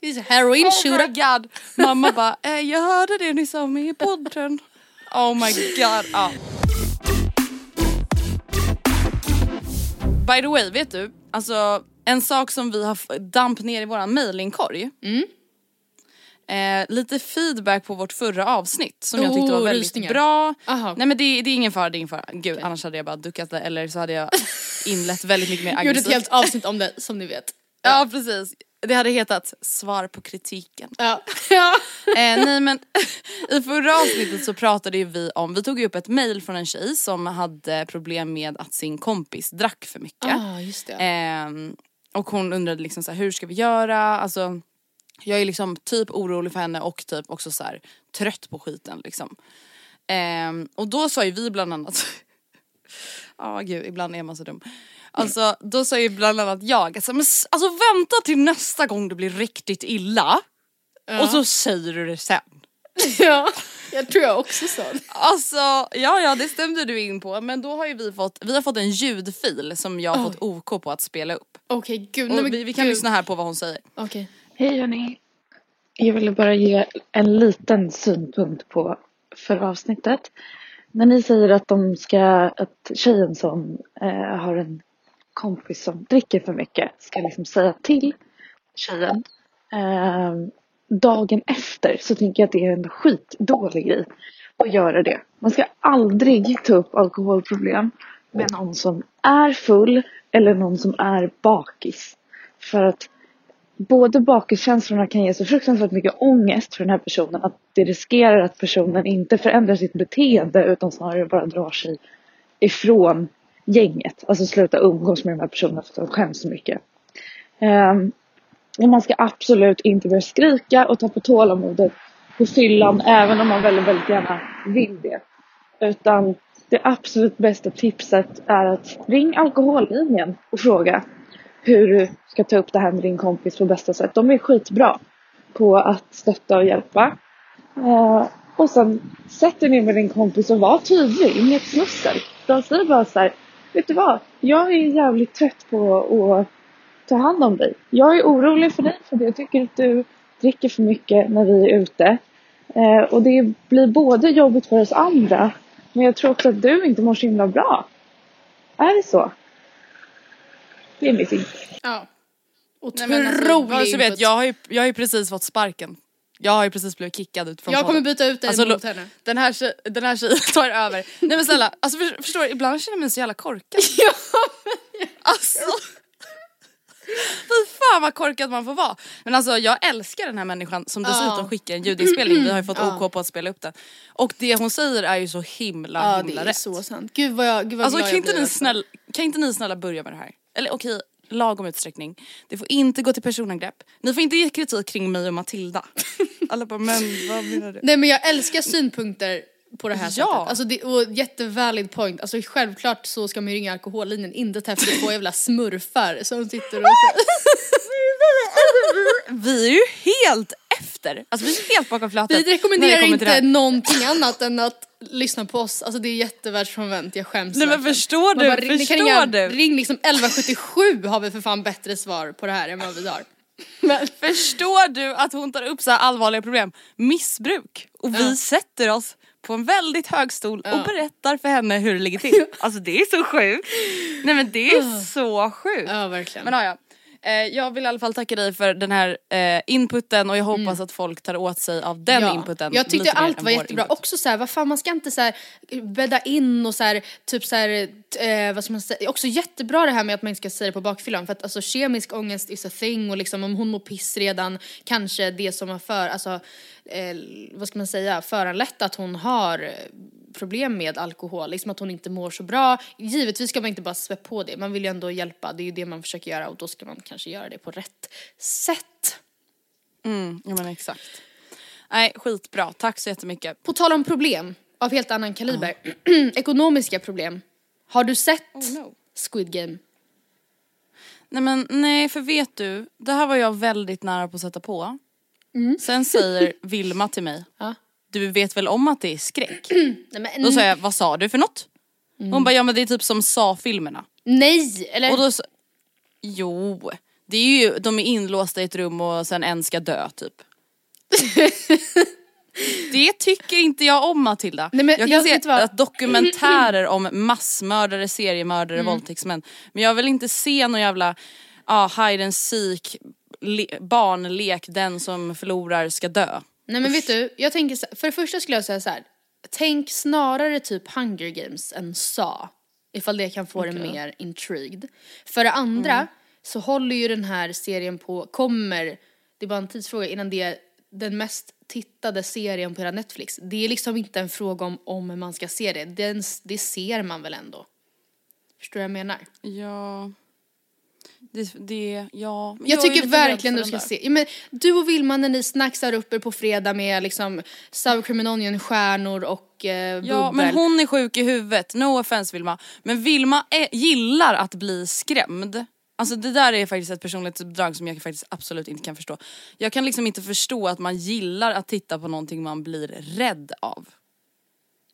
He's heroin oh shooter. God. Mamma bara, eh, jag hörde det ni sa med i podden. Oh my god. Ah. By the way, vet du, alltså en sak som vi har damp ner i våran mailinkorg. Mm. Eh, lite feedback på vårt förra avsnitt som oh, jag tyckte var väldigt rysningar. Bra. Aha. Nej, men det, det är ingen fara, det är ingen fara. Gud, okay. Annars hade jag bara duckat det, eller så hade jag inlett väldigt mycket mer aggressivt. Gjorde ett helt avsnitt om det, som ni vet. Ja, ja precis. Det hade hetat svar på kritiken. Ja. Ja. eh, nej men i förra avsnittet så pratade ju vi om, vi tog ju upp ett mejl från en tjej som hade problem med att sin kompis drack för mycket. Ah, just det. Eh, och hon undrade liksom så här, hur ska vi göra? Alltså jag är liksom typ orolig för henne och typ också så här trött på skiten liksom. Eh, och då sa ju vi bland annat ja, oh, gud, ibland är man så dum. Alltså, då sa ju bland annat jag alltså, men, alltså vänta till nästa gång det blir riktigt illa ja. Och så säger du det sen. Ja, jag tror jag också sa det. Alltså, ja, ja, det stämde du in på. Men då har ju vi fått, vi har fått en ljudfil som jag har oh. fått OK på att spela upp. Okej, okay, gud. Och vi, vi kan gud. lyssna här på vad hon säger. Okej, okay. Hej hörni. Jag ville bara ge en liten synpunkt på förra avsnittet. När ni säger att de ska, att tjejen som eh, har en kompis som dricker för mycket ska liksom säga till tjejen. Eh, dagen efter så tänker jag att det är en skitdålig grej att göra det. Man ska aldrig ta upp alkoholproblem med någon som är full eller någon som är bakis. För att både bakiskänslorna kan ge så fruktansvärt mycket ångest för den här personen att det riskerar att personen inte förändrar sitt beteende utan snarare bara drar sig ifrån gänget. Alltså sluta umgås med de här personerna för att de skäms så mycket. Um, och man ska absolut inte börja skrika och ta på tålamodet på fyllan även om man väldigt, väldigt gärna vill det. Utan det absolut bästa tipset är att ring alkohollinjen och fråga hur du ska ta upp det här med din kompis på bästa sätt. De är skitbra på att stötta och hjälpa. Uh, och sen sätt dig ner med din kompis och var tydlig. Inget snussel. De säger bara så här, vet du vad? Jag är jävligt trött på att ta hand om dig. Jag är orolig för dig för det. Jag tycker att du dricker för mycket när vi är ute. Uh, och det blir både jobbigt för oss andra, men jag tror också att du inte mår så himla bra. Är det så? Det är mitt in. Ja. Otroligt. Alltså, du vet, jag har ju, jag har ju precis fått sparken. Jag har ju precis blivit kickad ut från Jag podden. Kommer byta ut dig alltså, mot henne. Den här, tjej, den här tjejen tar över. Nej men snälla, alltså, för, förstår du, ibland känner jag mig så jävla korkad. Ja. Alltså. Fy fan vad korkad man får vara. Men alltså jag älskar den här människan som dessutom oh. skickar en ljudinspelning. Vi har ju fått OK oh. på att spela upp den. Och det hon säger är ju så himla oh, himla rätt. Ja det är så sant. Gud vad jag, gud vad alltså, kan, jag inte blir ni snälla, kan inte ni snälla börja med det här? Eller okej, okay, lagom utsträckning. Det får inte gå till personangrepp. Ni får inte ge kritik kring mig och Matilda. Alla bara, men vad menar du? Nej men jag älskar synpunkter på det här ja. sättet. Alltså det, och jättevalid point. Alltså självklart så ska man ju ringa alkohollinjen. Inte täffa på jävla smurfar som sitter och vi är ju helt efter. Alltså vi är helt bakom flatet. Vi rekommenderar inte någonting annat än att lyssna på oss. Alltså det är jättevärldsfrånvänt. Jag skäms. Nej men förstår du? Bara, ring, förstår ringa, du? Ring liksom elva sjuttiosju har vi för fan bättre svar på det här än vad vi har. Men förstår du att hon tar upp så här allvarliga problem? Missbruk. Och vi ja. sätter oss på en väldigt hög stol ja. och berättar för henne hur det ligger till. Alltså det är så sjukt. Nej men det är oh. så sjukt. Ja verkligen. Men ja, eh, jag vill i alla fall tacka dig för den här eh, inputen. Och jag hoppas mm. att folk tar åt sig av den ja. inputen. Jag tyckte allt var jättebra input. Också såhär, vad fan man ska inte såhär bädda in och såhär typ såhär eh, vad ska man säga. Också jättebra det här med att man inte ska säga det på bakfyllan. För att alltså kemisk ångest is a thing. Och liksom om hon mår piss redan, kanske det som har för alltså Eh, vad ska man säga, föranlett att hon har problem med alkohol, liksom att hon inte mår så bra. Givetvis ska man inte bara spä på det, man vill ju ändå hjälpa, det är ju det man försöker göra och då ska man kanske göra det på rätt sätt. Mm, ja men exakt. Nej, skitbra, tack så jättemycket. På tal om problem av helt annan kaliber, oh. ekonomiska problem. Har du sett oh, no. Squid Game? Nej men, nej för vet du, det här var jag väldigt nära på att sätta på. Mm. Sen säger Vilma till mig ja. Du vet väl om att det är skräck? Nej, men, då sa jag, vad sa du för något? Mm. Hon bara, ja men det är typ som sa-filmerna. Nej, eller? Och då sa, jo, det är ju, de är inlåsta i ett rum och sen en ska dö typ. Det tycker inte jag om, Matilda. Nej, men jag kan jag se att dokumentärer om massmördare, seriemördare, mm. våldtäktsmän. Men jag vill inte se någon jävla ah, hide and seek Le- barnlek, den som förlorar ska dö. Nej men vet du, jag tänker så här, för det första skulle jag säga så här: tänk snarare typ Hunger Games än Sa, ifall det kan få okay. det mer intrigued. För det andra mm. så håller ju den här serien på, kommer, det är bara en tidsfråga innan det är den mest tittade serien på hela Netflix. Det är liksom inte en fråga om om man ska se det, den, det ser man väl ändå. Förstår du vad jag menar? Ja. Det, det, ja. Jag, jag tycker verkligen du ska där. se ja, men du och Vilma när ni snacksar uppe på fredag med liksom sour cream and onion, stjärnor och eh, bubbel. Ja men hon är sjuk i huvudet, no offense Vilma. Men Vilma är, gillar att bli skrämd. Alltså det där är faktiskt ett personligt drag som jag faktiskt absolut inte kan förstå. Jag kan liksom inte förstå att man gillar att titta på någonting man blir rädd av.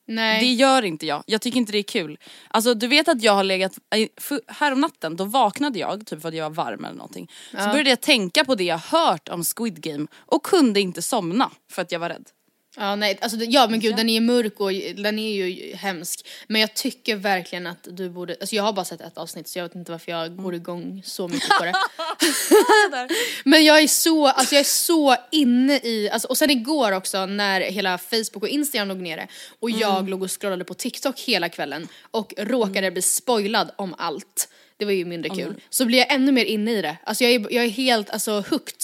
Nej. Det gör inte jag, jag tycker inte det är kul. Alltså du vet att jag har legat här om natten, då vaknade jag typ för att jag var varm eller någonting. Så ja. började jag tänka på det jag hört om Squid Game och kunde inte somna för att jag var rädd. Ja, nej, alltså, ja men gud, den är ju mörk och den är ju hemsk. Men jag tycker verkligen att du borde... Alltså jag har bara sett ett avsnitt så jag vet inte varför jag mm. går igång så mycket på det. Men jag är så, alltså jag är så inne i... Alltså, och sen igår också när hela Facebook och Instagram låg nere. Och mm. jag låg och scrollade på TikTok hela kvällen. Och råkade mm. bli spoilad om allt. Det var ju mindre kul. Mm. Så blir jag ännu mer inne i det. Alltså jag är, jag är helt alltså, hooked.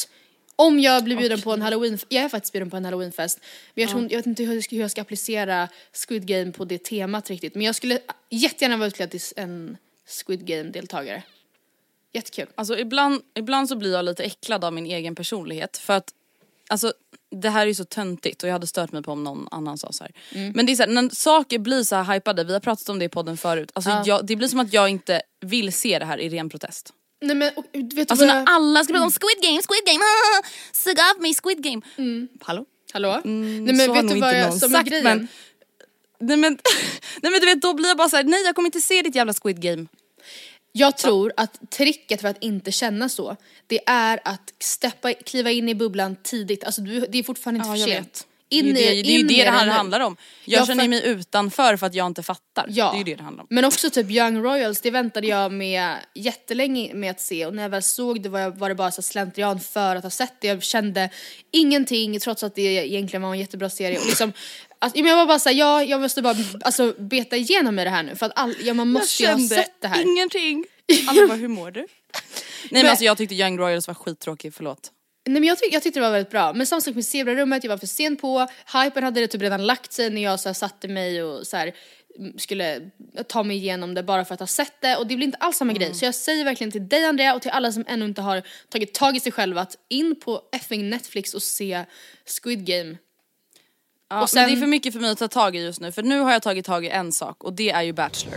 Om jag blir bjuden okay. på en halloween... Jag är faktiskt bjuden på en halloweenfest. Men jag, tror, ja. jag vet inte hur jag, ska, hur jag ska applicera Squid Game på det temat riktigt. Men jag skulle jättegärna vara utklädd till en Squid Game-deltagare. Jättekul. Alltså ibland, ibland så blir jag lite äcklad av min egen personlighet. För att... Alltså det här är ju så töntigt. Och jag hade stört mig på om någon annan sa så här. Mm. Men det är så här, när saker blir så här hypade. Vi har pratat om det i podden förut. Alltså uh. jag, det blir som att jag inte vill se det här i ren protest. Nej, men, och, vet du alltså när jag... alla ska prata om Squid Game, Squid Game, ah, sug av mig Squid Game. Mm. Hallå? Hallå? Mm, nej men så vet du vad jag som sagt, är grejen? Men, nej, men, nej men du vet, då blir jag bara så här, nej jag kommer inte se ditt jävla Squid Game. Jag tror att tricket för att inte känna så, det är att steppa, kliva in i bubblan tidigt. Alltså du, det är fortfarande inte ja, för sent. In det är ju det, det, är ju det, det här handlar om. Jag, jag känner fatt... mig utanför för att jag inte fattar. Ja. Det är ju det det handlar om. Men också typ Young Royals, det väntade jag med jättelänge med att se. Och när jag väl såg det var, jag, var det bara så slentrian för att ha sett det. Jag kände ingenting trots att det egentligen var en jättebra serie. Och liksom, alltså, jag var bara såhär, ja, jag måste bara alltså, beta igenom med det här nu. För att all, ja, man måste jag ju ha sett det här. Ingenting. Alla bara, hur mår du? Nej men, men alltså jag tyckte Young Royals var skittråkig, förlåt. Nej men jag, tyck- jag tyckte det var väldigt bra. Men samma sak med Zebrarummet, jag var för sen på. Hypen hade det typ redan lagt sig när jag så här, satte mig och så här, skulle ta mig igenom det bara för att ha sett det. Och det blir inte alls samma mm. grej. Så jag säger verkligen till dig Andrea och till alla som ännu inte har tagit tag i sig själva att in på effing Netflix och se Squid Game. Ja, och sen... men det är för mycket för mig att ta tag i just nu. För nu har jag tagit tag i en sak och det är ju Bachelor.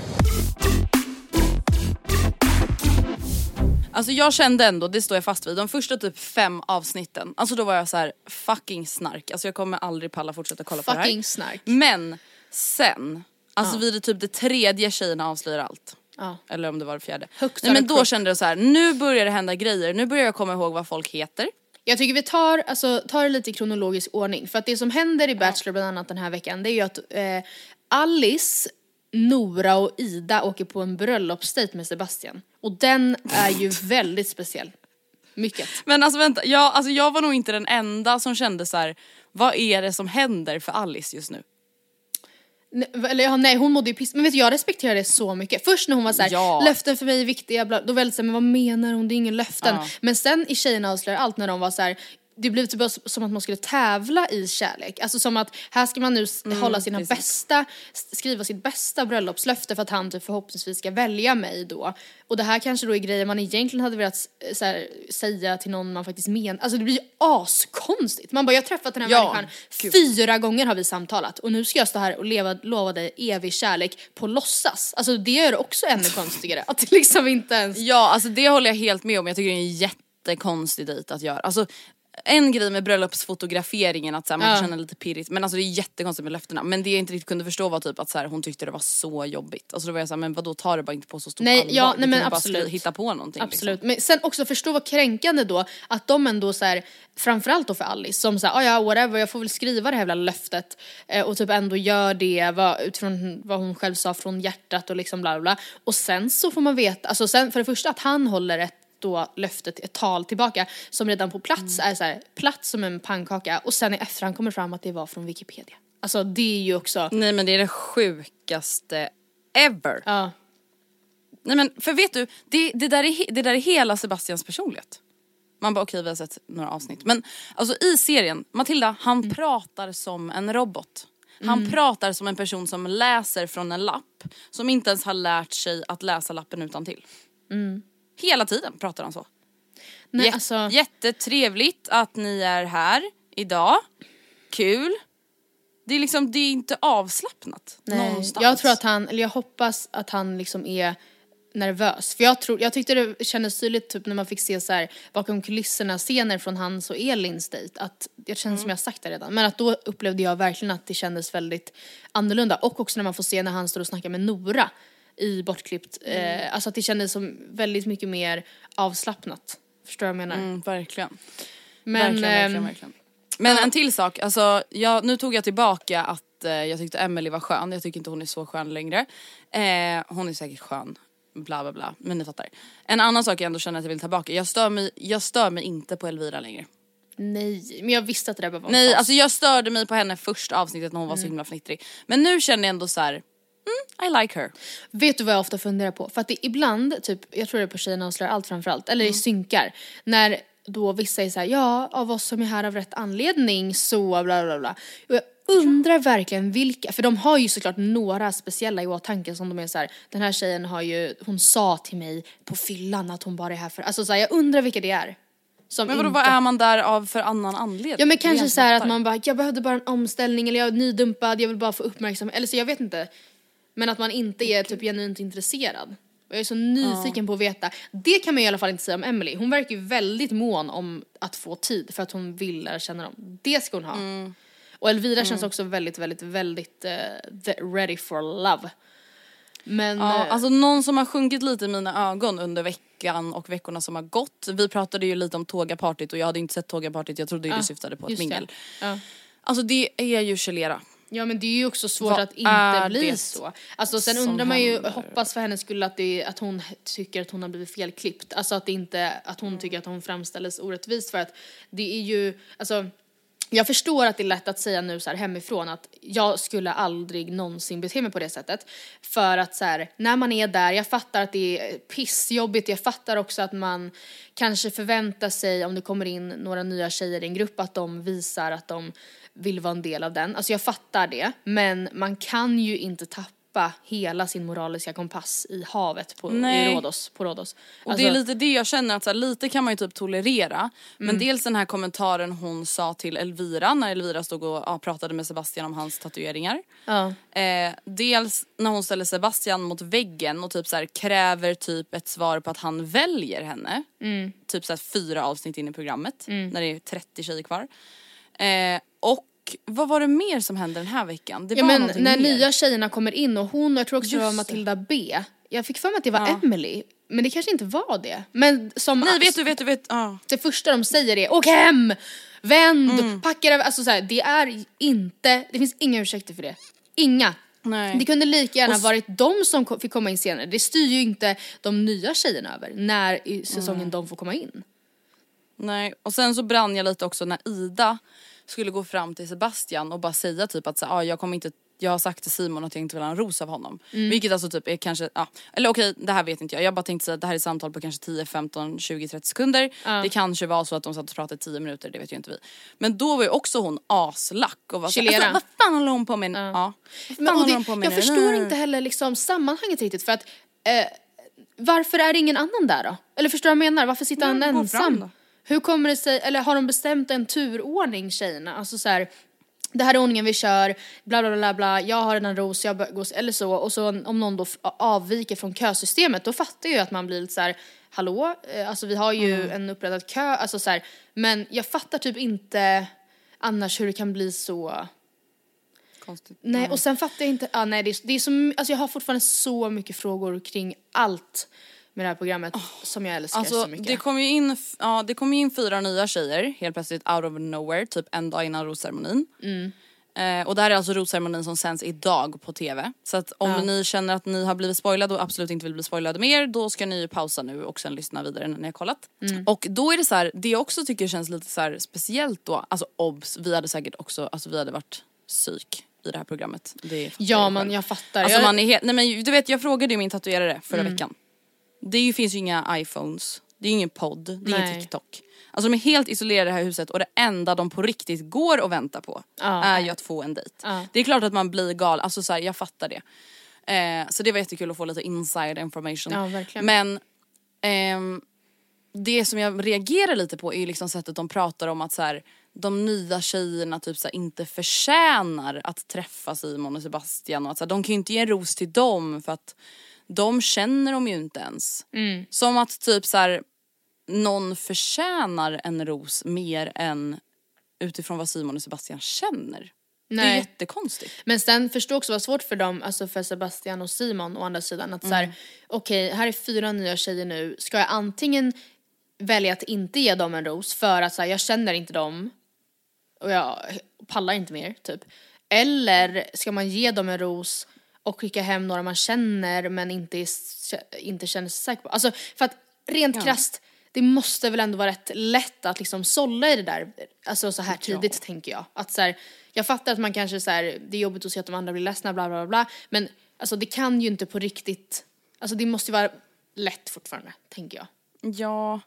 Alltså jag kände ändå, det står jag fast vid, de första typ fem avsnitten. Alltså då var jag så här fucking snark. Alltså jag kommer aldrig palla fortsätta kolla fucking på det här. Fucking snark. Men sen, alltså ja. vid det typ det tredje tjejerna avslöjar allt. Ja. Eller om det var det fjärde. Högst. Nej, men då kände jag så här, nu börjar det hända grejer. Nu börjar jag komma ihåg vad folk heter. Jag tycker vi tar, alltså, tar det lite i kronologisk ordning. För att det som händer i Bachelor bland annat den här veckan, det är ju att eh, Alice... Nora och Ida åker på en bröllopsdejt med Sebastian. Och den är ju väldigt speciell. Mycket. Men alltså vänta, jag, alltså jag var nog inte den enda som kände så här, vad är det som händer för Alice just nu? Nej, eller, ja, nej hon mådde ju piss. Men vet du, jag respekterar det så mycket. Först när hon var så här, ja. löften för mig är viktiga. Då väl så men vad menar hon? Det är ingen löften. Uh-huh. Men sen i tjejerna avslöjar allt när de var så här. Det blev typ som att man skulle tävla i kärlek. Alltså som att här ska man nu mm, hålla sina precis. bästa, skriva sitt bästa bröllopslöfte för att han typ förhoppningsvis ska välja mig då. Och det här kanske då är grejer man egentligen hade velat så här, säga till någon man faktiskt menar. Alltså det blir ju askonstigt. Man bara, jag har träffat den här ja, människan gud. fyra gånger har vi samtalat. Och nu ska jag stå här och leva, lova dig evig kärlek på låtsas. Alltså det gör det också ännu konstigare. Att det liksom inte ens... Ja, alltså det håller jag helt med om. Jag tycker det är en jättekonstig dejt att göra. Alltså... En grej med bröllopsfotograferingen att så här, man ja. känner lite pirrigt. Men alltså det är jättekonstigt med löftena. Men det jag inte riktigt kunde förstå var typ att så här, hon tyckte det var så jobbigt. Alltså då var jag så här, men vadå, tar det bara inte på så stort nej, allvar. Ja, nej men du absolut. Bara hitta på någonting. Absolut. Liksom. Men sen också förstå vad kränkande då. Att de ändå så här, framförallt då för Alice. Som så här, oh ja whatever, jag får väl skriva det här jävla löftet. Eh, och typ ändå gör det vad, utifrån vad hon själv sa från hjärtat och liksom bla bla. Och sen så får man veta, alltså sen för det första att han håller ett då löftet ett tal tillbaka som redan på plats mm. är så här, platt som en pannkaka och sen i efterhand kommer fram att det var från Wikipedia. Alltså det är ju också... Nej men det är det sjukaste ever. Ja. Nej men för vet du, det, det, där, är, det där är hela Sebastians personlighet. Man bara okej, okay, vi har sett några avsnitt. Men alltså i serien, Matilda, han mm. pratar som en robot. Han mm. pratar som en person som läser från en lapp som inte ens har lärt sig att läsa lappen utantill. Mm. Hela tiden pratar han så. Nej, Jätte, alltså... Jättetrevligt att ni är här idag. Kul. Det är liksom, det är inte avslappnat. Nej. Någonstans. Jag tror att han, eller jag hoppas att han liksom är nervös. För jag, tror, jag tyckte det kändes tydligt typ, när man fick se så här, bakom kulisserna scener från hans och Elins dejt. Att, jag känner mm. som jag sagt det redan. Men att då upplevde jag verkligen att det kändes väldigt annorlunda. Och också när man får se när han står och snackar med Nora. I bortklippt mm. eh, alltså att det kändes som väldigt mycket mer avslappnat. Förstår jag menar? Mm, verkligen. Men, verkligen, verkligen, verkligen. Men en till sak, alltså, jag, nu tog jag tillbaka att eh, jag tyckte Emily var skön. Jag tycker inte hon är så skön längre. eh, Hon är säkert skön, bla bla bla, men ni fattar. En annan sak jag ändå känner att jag vill ta tillbaka, jag stör mig, jag stör mig inte på Elvira längre. Nej, men jag visste att det där bara var Nej, fast. Alltså jag störde mig på henne första avsnittet när hon var mm. så himla fnittrig. Men nu känner jag ändå så här, mm, I like her. Vet du vad jag ofta funderar på? För att det ibland, typ, jag tror det är på Tjejerna avslöjar allt framförallt, eller mm. i synkar, när då vissa är så här, ja, av oss som är här av rätt anledning, så bla bla bla. Och jag undrar verkligen vilka, för de har ju såklart några speciella i åtanke som de är så här, den här tjejen har ju, hon sa till mig på fyllan att hon bara är här för, alltså så här, jag undrar vilka det är. Som men vadå, inte... vad är man där av för annan anledning? Ja, men kanske så här att man bara, jag behövde bara en omställning, eller jag är nydumpad, jag vill bara få uppmärksamhet, eller så, jag vet inte. Men att man inte är typ genuint intresserad. Och jag är så nyfiken ja. på att veta. Det kan man i alla fall inte säga om Emily. Hon verkar ju väldigt mån om att få tid, för att hon vill lära känna dem. Det ska hon ha. Mm. Och Elvira mm. känns också väldigt, väldigt, väldigt uh, ready for love. Men, ja, alltså någon som har sjunkit lite i mina ögon under veckan och veckorna som har gått. Vi pratade ju lite om Tågapartyt, och jag hade inte sett Tågapartyt. Jag trodde ju ja, det syftade på ett mingel. Ja. Alltså det är ju Chelera. Ja, men det är ju också svårt Va, att inte bli så. Alltså sen undrar man ju, händer. hoppas för hennes skull att, det, att hon tycker att hon har blivit felklippt. Alltså att, det inte, att hon mm. tycker att hon framställs orättvist. För att det är ju, alltså... Jag förstår att det är lätt att säga nu så här hemifrån att jag skulle aldrig någonsin bete mig på det sättet. För att så här, när man är där, jag fattar att det är pissjobbigt. Jag fattar också att man kanske förväntar sig, om det kommer in några nya tjejer i en grupp, att de visar att de vill vara en del av den. Alltså jag fattar det, men man kan ju inte tappa hela sin moraliska kompass i havet på i Rhodos, på Rhodos. Alltså, och det är lite det jag känner, att så här, lite kan man ju typ tolerera. Mm. Men dels den här kommentaren hon sa till Elvira när Elvira stod och ja, pratade med Sebastian om hans tatueringar. Ja. Eh, dels när hon ställer Sebastian mot väggen och typ så här, kräver typ ett svar på att han väljer henne. Mm. Typ så här, fyra avsnitt in i programmet mm. när det är trettio tjejer kvar. Eh, och vad var det mer som hände den här veckan? Det ja, var men när mer. nya tjejerna kommer in, och hon, och jag tror också det var Matilda B. Jag fick för mig att det var ja. Emily, men det kanske inte var det. Men som Nej, vet du, vet du, vet ja. Det första de säger är, åk hem! Vänd! Mm. Packa det, alltså så här, det är inte, det finns inga ursäkter för det. Inga. Nej. Det kunde lika gärna s- varit de som kom, fick komma in senare. Det styr ju inte de nya tjejerna över när i säsongen mm. de får komma in. Nej, och sen så brann jag lite också när Ida skulle gå fram till Sebastian och bara säga typ att så, ah, jag kommer inte, jag har sagt till Simon att jag inte vill ha en ros av honom. Mm. Vilket alltså typ är kanske, ah, eller okej, det här vet inte jag. Jag bara tänkte säga att det här är samtal på kanske tio, femton, tjugo, trettio sekunder. Uh. Det kanske var så att de satt och pratade tio minuter, det vet ju inte vi. Men då var ju också hon aslack och var så, alltså, vad fan håller hon på med? Uh. Ja. Men, och det, på med jag nu? förstår inte heller liksom sammanhanget riktigt, för att eh, varför är det ingen annan där då? Eller förstår jag menar? Varför sitter han ensam? Hur kommer det sig, eller har de bestämt en turordning tjejerna? Alltså så här, det här är ordningen vi kör, bla bla bla bla, jag har en ros, jag går, eller så. Och så om någon då avviker från kösystemet, då fattar jag att man blir lite så här, hallå, alltså vi har ju mm. en upprättad kö, alltså så här. Men jag fattar typ inte annars hur det kan bli så... Konstigt. Nej, och sen fattar jag inte, ah, nej, det är, det är som, alltså jag har fortfarande så mycket frågor kring allt med det här programmet oh, som jag älskar alltså, så mycket. Det kom ju in, ja, det kom in fyra nya tjejer helt plötsligt out of nowhere, typ en dag innan rosceremonin. Mm. Eh, och det här är alltså rosceremonin som sänds idag på T V. Så att om ja. ni känner att ni har blivit spoilade och absolut inte vill bli spoilade mer, då ska ni ju pausa nu och sen lyssna vidare när ni har kollat. Mm. Och då är det så här, det jag också tycker känns lite så här speciellt då, alltså obs, vi hade säkert också, alltså vi hade varit psyk i det här programmet. Det ja, men jag fattar. Alltså jag... man är helt, nej men du vet, jag frågade ju min tatuerare förra mm. veckan. Det finns ju inga iPhones, det är ju ingen podd, det är Nej. ingen TikTok. Alltså de är helt isolerade i det här huset, och det enda de på riktigt går och väntar på ah. är ju att få en dejt. Ah. Det är klart att man blir gal, alltså så här, jag fattar det. Eh, så det var jättekul att få lite inside information. Ja, verkligen. Men ehm, det som jag reagerar lite på är ju liksom sättet de pratar om att så här, de nya tjejerna typ så här, inte förtjänar att träffa Simon och Sebastian, och att så här, de kan ju inte ge en ros till dem för att de känner dem ju inte ens. Mm. Som att typ så här, någon förtjänar en ros mer än utifrån vad Simon och Sebastian känner. Nej. Det är jättekonstigt. Men sen förstår också vad svårt för dem, alltså för Sebastian och Simon å andra sidan, att mm. så här, okej, okay, här är fyra nya tjejer nu. Ska jag antingen välja att inte ge dem en ros för att så här, jag känner inte dem, och jag pallar inte mer typ. Eller ska man ge dem en ros och skicka hem några man känner men inte, inte känner sig säker på? Alltså för att rent ja. krasst, det måste väl ändå vara rätt lätt att liksom sålla i det där. Alltså så här tidigt ja. tänker jag. Att så här, jag fattar att man kanske så här, det är jobbigt att se att de andra blir ledsna, bla bla bla. Men alltså det kan ju inte på riktigt, alltså det måste ju vara lätt fortfarande, tänker jag. Ja,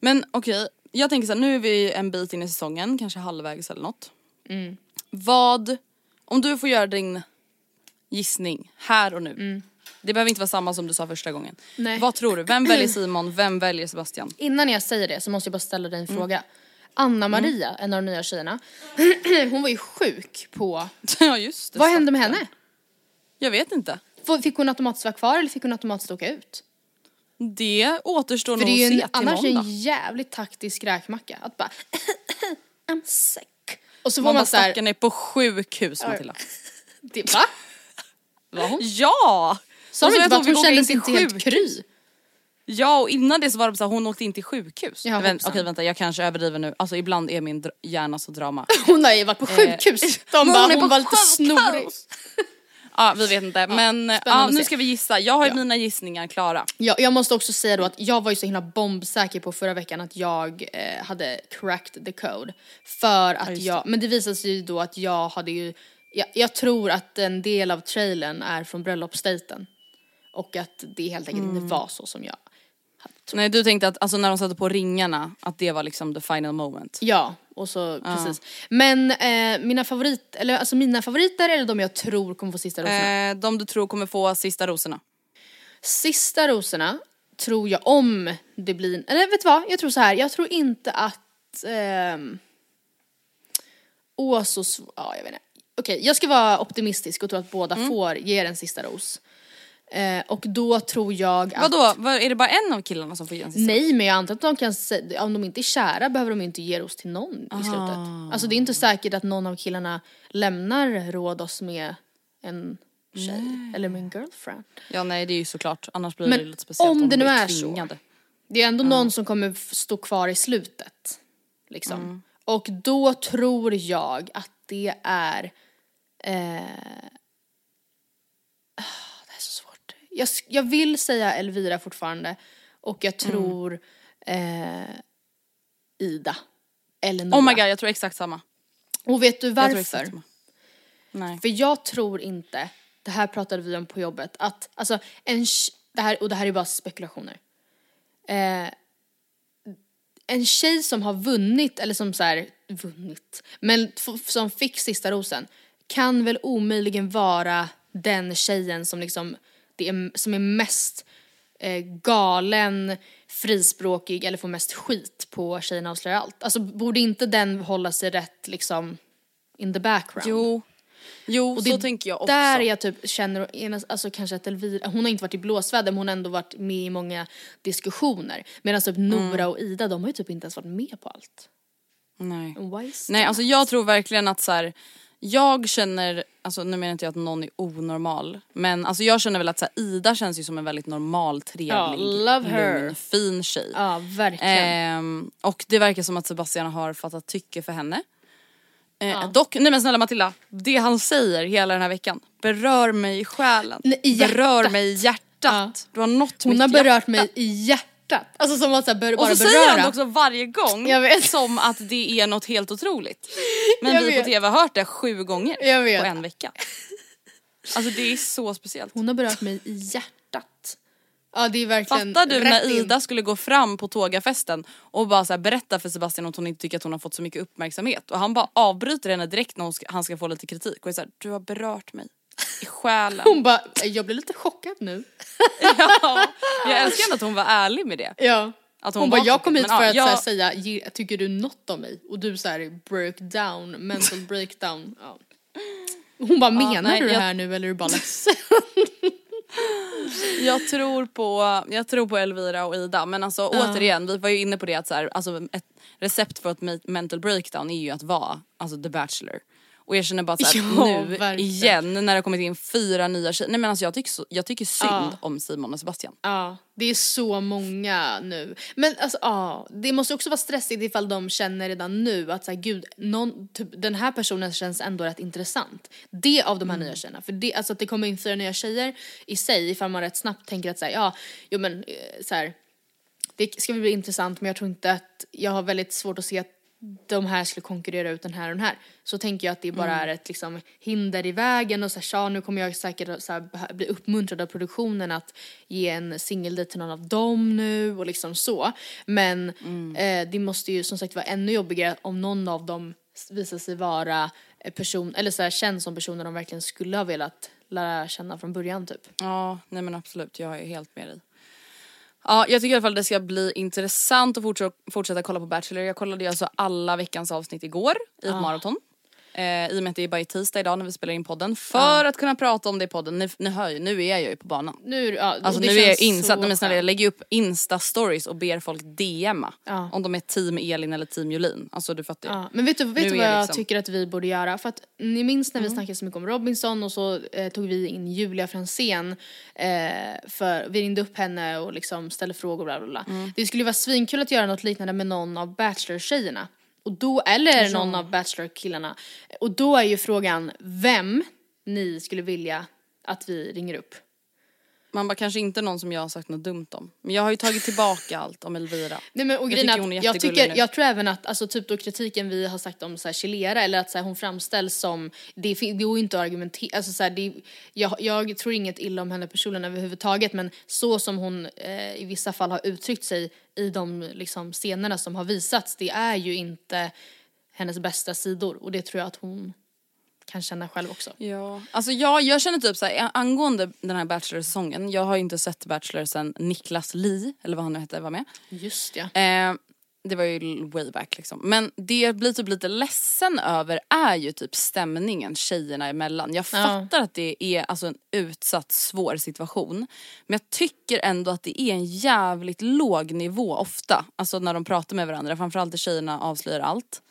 men okej. Okay. Jag tänker så här, nu är vi en bit in i säsongen, kanske halvvägs eller något. Mm. Vad, om du får göra din gissning här och nu. Mm. Det behöver inte vara samma som du sa första gången. Nej. Vad tror du? Vem väljer Simon? Vem väljer Sebastian? Innan jag säger det så måste jag bara ställa dig en mm. fråga. Anna-Maria, mm. en av de nya tjejerna, hon var ju sjuk på... Ja, just det. Vad hände med henne? Jag vet inte. Fick hon automatiskt vara kvar eller fick hon automatiskt åka ut? Det återstår nog att se till måndag. Annars är en jävligt taktisk räkmacka. Att bara, I'm sick. Och så får man, man så här... Stackaren är på sjukhus, Matilda. Det, va? Var hon? Ja! Så alltså, hon inte att hon kändes inte helt kry. Ja, och innan det så var det så här, hon åkte in till sjukhus. Jaha, Vänt, okej, vänta, jag kanske överdriver nu. Alltså, ibland är min dr- hjärna så drama. Hon har ju varit på sjukhus. Eh, De bara, hon, hon var lite snorig. Ja, vi vet inte. Men ja, ja, nu ska vi gissa. Jag har ju ja. mina gissningar klara. Ja, jag måste också säga då att jag var ju så himla bombsäker på förra veckan att jag eh, hade cracked the code. För att ja, jag... Men det visade sig ju då att jag hade ju... Jag, jag tror att en del av trailern är från bröllopsdejten. Och att det helt enkelt mm. inte var så som jag hade trott. Nej, du tänkte att alltså, när de satte på ringarna att det var liksom the final moment. Ja, och så ja. precis. Men eh, mina favorit eller alltså mina favoriter eller de jag tror kommer få sista rosorna. Eh, de du tror kommer få sista rosorna. Sista rosorna tror jag om det blir eller vet du vad? Jag tror så här, jag tror inte att eh, åh så sv- ja, jag vet inte. Okej, jag ska vara optimistisk och tro att båda mm. får ge en sista ros. Eh, och då tror jag att... Vadå? Var, är det bara en av killarna som får ge en sista? Nej, men jag antar att de kan... Om de inte är kära behöver de inte ge ros till någon Aha. i slutet. Alltså det är inte säkert att någon av killarna lämnar råd oss med en tjej. Nej. Eller med en girlfriend. Ja, nej, det är ju såklart. Annars blir men det lite speciellt om, om det nu är tvingade. Så. Det är ändå mm. någon som kommer stå kvar i slutet. Liksom. Mm. Och då tror jag att det är... Eh, det är så svårt. Jag, jag vill säga Elvira fortfarande. Och jag tror mm. eh, Ida. Eleonora. Oh my god, jag tror exakt samma. Och vet du varför? Nej. För jag tror inte, det här pratade vi om på jobbet, att alltså, en, det här, och det här är bara spekulationer. Eh, en tjej som har vunnit, eller som så här, vunnit, men f- som fick sista rosen, kan väl omöjligen vara den tjejen som liksom det är, som är mest eh, galen, frispråkig eller får mest skit på Tjejerna avslöjar allt. Alltså borde inte den hålla sig rätt liksom in the background? Jo, jo och det, så tänker jag också. Där jag typ känner alltså kanske att Elvira, hon har inte varit i blåsväder men hon har ändå varit med i många diskussioner. Medan typ Nora mm. och Ida, de har ju typ inte ens varit med på allt. Nej. Nej, alltså jag tror verkligen att så här, jag känner, alltså nu menar inte jag att någon är onormal, men alltså jag känner väl att så här, Ida känns ju som en väldigt normal, trevlig, ja, lugn, fin tjej. Ja, verkligen. Eh, och det verkar som att Sebastian har fattat tycke för henne. Eh, ja. Dock, nej men snälla Matilda, det han säger hela den här veckan berör mig i själen. Nej, i berör mig i hjärtat. Ja. Du har nått Hon mitt har berört hjärta. mig i hjärtat. Alltså som att så här bör, och så beröra. Säger han också varje gång som att det är något helt otroligt. Men jag vi vet. på tv har hört det sju gånger på en vecka. Alltså det är så speciellt. Hon har berört mig i hjärtat. Ja, det är verkligen. Fattar du när Ida in. skulle gå fram på tågafesten och bara så här berätta för Sebastian att hon inte tycker att hon har fått så mycket uppmärksamhet. Och han bara avbryter henne direkt när hon ska, han ska få lite kritik. Och är så här, du har berört mig i själen. Hon bara, jag blir lite chockad nu. Ja, jag älskar att hon var ärlig med det. Ja. Att hon hon bara, jag kom hit för men, att ja, jag... säga, tycker du något om mig? Och du så här, breakdown, mental breakdown. Ja. Hon bara, menar ja, nej, du det jag... här nu eller är du bara ledsen? jag, tror på, jag tror på Elvira och Ida. Men alltså, ja. återigen, vi var ju inne på det att så här, alltså, ett recept för ett mental breakdown är ju att vara alltså, The Bachelor. Och jag känner bara så här, ja, nu verkligen. igen när det har kommit in fyra nya tjejer. Nej men alltså jag tycker, så, jag tycker synd ja. om Simon och Sebastian. Ja, det är så många nu. Men alltså ja, det måste också vara stressigt ifall de känner redan nu att så här, gud, någon, typ, den här personen känns ändå rätt intressant. Det av de här mm. nya tjejerna. För det, alltså, att det kommer in fyra nya tjejer i sig ifall man rätt snabbt tänker att så här, ja, jo men så här, det ska bli intressant men jag tror inte att, jag har väldigt svårt att se att de här skulle konkurrera ut den här och den här. Så tänker jag att det bara mm. är ett liksom, hinder i vägen. Och så här, ja, nu kommer jag säkert så här, bli uppmuntrad av produktionen att ge en singeldejt till någon av dem nu. Och liksom så. Men mm. eh, det måste ju som sagt vara ännu jobbigare om någon av dem visar sig vara person, eller så här, känns som personer de verkligen skulle ha velat lära känna från början typ. Ja, nej men absolut. Jag är helt med dig. Ja, jag tycker i alla fall att det ska bli intressant att forts- fortsätta kolla på Bachelor. Jag kollade ju alltså alla veckans avsnitt igår i ett ah. maraton. Eh, I och med att det är bara i tisdag idag när vi spelar in podden. För ah. att kunna prata om det i podden. Ni, ni hör ju, nu är jag ju på banan. Nu, ja, alltså nu är jag insatt. Men snälla, jag lägger upp Insta-stories och ber folk D M:a. Ah. Om de är team Elin eller team Julin. Alltså du fattar ju. Ah. Men vet du, vet du vad jag liksom... tycker att vi borde göra? För att ni minns när vi mm. snackade så mycket om Robinson. Och så eh, tog vi in Julia Fransén. Eh, för vi ringde upp henne och liksom ställde frågor. Bla bla bla. Mm. Det skulle ju vara svinkul att göra något liknande med någon av Bachelor-tjejerna. Och då, eller någon av Bachelor-killarna. Och då är ju frågan vem ni skulle vilja att vi ringer upp. Man bara kanske inte någon som jag har sagt något dumt om. Men jag har ju tagit tillbaka allt om Elvira. Nej, men, och jag, tycker hon är jag, tycker, jag tror även att alltså, typ då kritiken vi har sagt om så här, Chilera. Eller att så här, hon framställs som... Det går ju inte att argumentera. Alltså, så här, det, jag, jag tror inget illa om henne personligen överhuvudtaget. Men så som hon eh, i vissa fall har uttryckt sig i de liksom, scenerna som har visats. Det är ju inte hennes bästa sidor. Och det tror jag att hon... kan känna själv också. Ja, alltså jag, jag känner typ så här, angående den här Bachelor-säsongen, jag har ju inte sett Bachelor sedan Niklas Li, eller vad han nu hette, var med. Just ja. Eh, det var ju way back liksom. Men det jag blir typ lite ledsen över är ju typ stämningen tjejerna emellan. Jag fattar ja. att det är alltså en utsatt, svår situation. Men jag tycker ändå att det är en jävligt låg nivå ofta. Alltså när de pratar med varandra, framförallt när tjejerna avslöjar allt.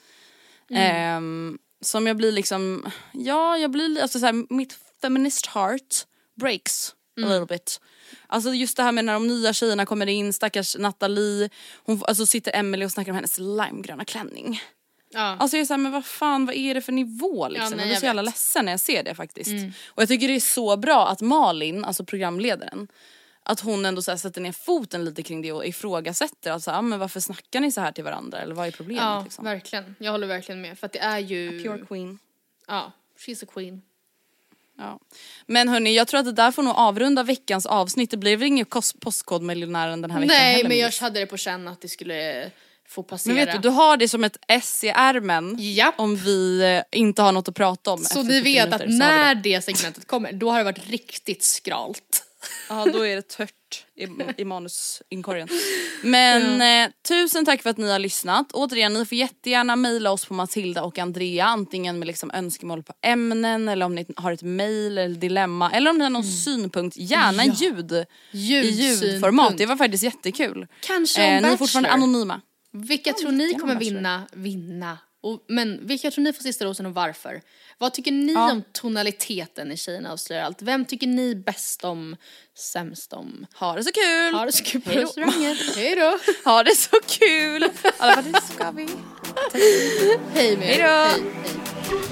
Mm. Eh, Som jag blir liksom... Ja, jag blir... Alltså så här, mitt feminist heart breaks mm. a little bit. Alltså just det här med när de nya tjejerna kommer in. Stackars Nathalie. Hon, alltså sitter Emily och snackar om hennes limegröna klänning. Ja. Alltså jag är så här, men vad fan, vad är det för nivå liksom? Ja, nej, jag blir så jävla ledsen när jag ser det faktiskt. Mm. Och jag tycker det är så bra att Malin, alltså programledaren... Att hon ändå så här sätter ner foten lite kring det och ifrågasätter. Alltså, ah, men varför snackar ni så här till varandra? Eller vad är problemet? Ja, liksom? Verkligen. Jag håller verkligen med. För att det är ju... A pure queen. Ja, she's a queen. Ja. Men hörni, jag tror att det där får nog avrunda veckans avsnitt. Det blev ingen postkodmiljonären den här veckan. Nej, heller, men jag hade det på känn att det skulle... få passera. Men vet du, du har det som ett S i ärmen yep. om vi inte har något att prata om. Så ni vet minuter, att när det. det segmentet kommer, då har det varit riktigt skralt. Ja, då är det tört i, i manusinkorgen. Men mm. eh, tusen tack för att ni har lyssnat. Återigen, ni får jättegärna mejla oss på Matilda och Andrea. Antingen med liksom önskemål på ämnen, eller om ni har ett mejl eller dilemma. Eller om ni har någon mm. synpunkt. Gärna ja. ljud, ljud i ljudformat. Synpunkt. Det var faktiskt jättekul. Kanske eh, ni är fortfarande anonyma. Vilka ja, tror ni kommer vinna? Vinna. Och, men vilka tror ni får sista rosen och varför? Vad tycker ni ja. om tonaliteten i tjejerna avslöjar allt? Vem tycker ni bäst om, sämst om? Ha det så kul! Ha det så kul på restaurangen! Hej då! Ha det så kul! Alla fall, det ska vi. Hej med er! Hej då! Hej, hej.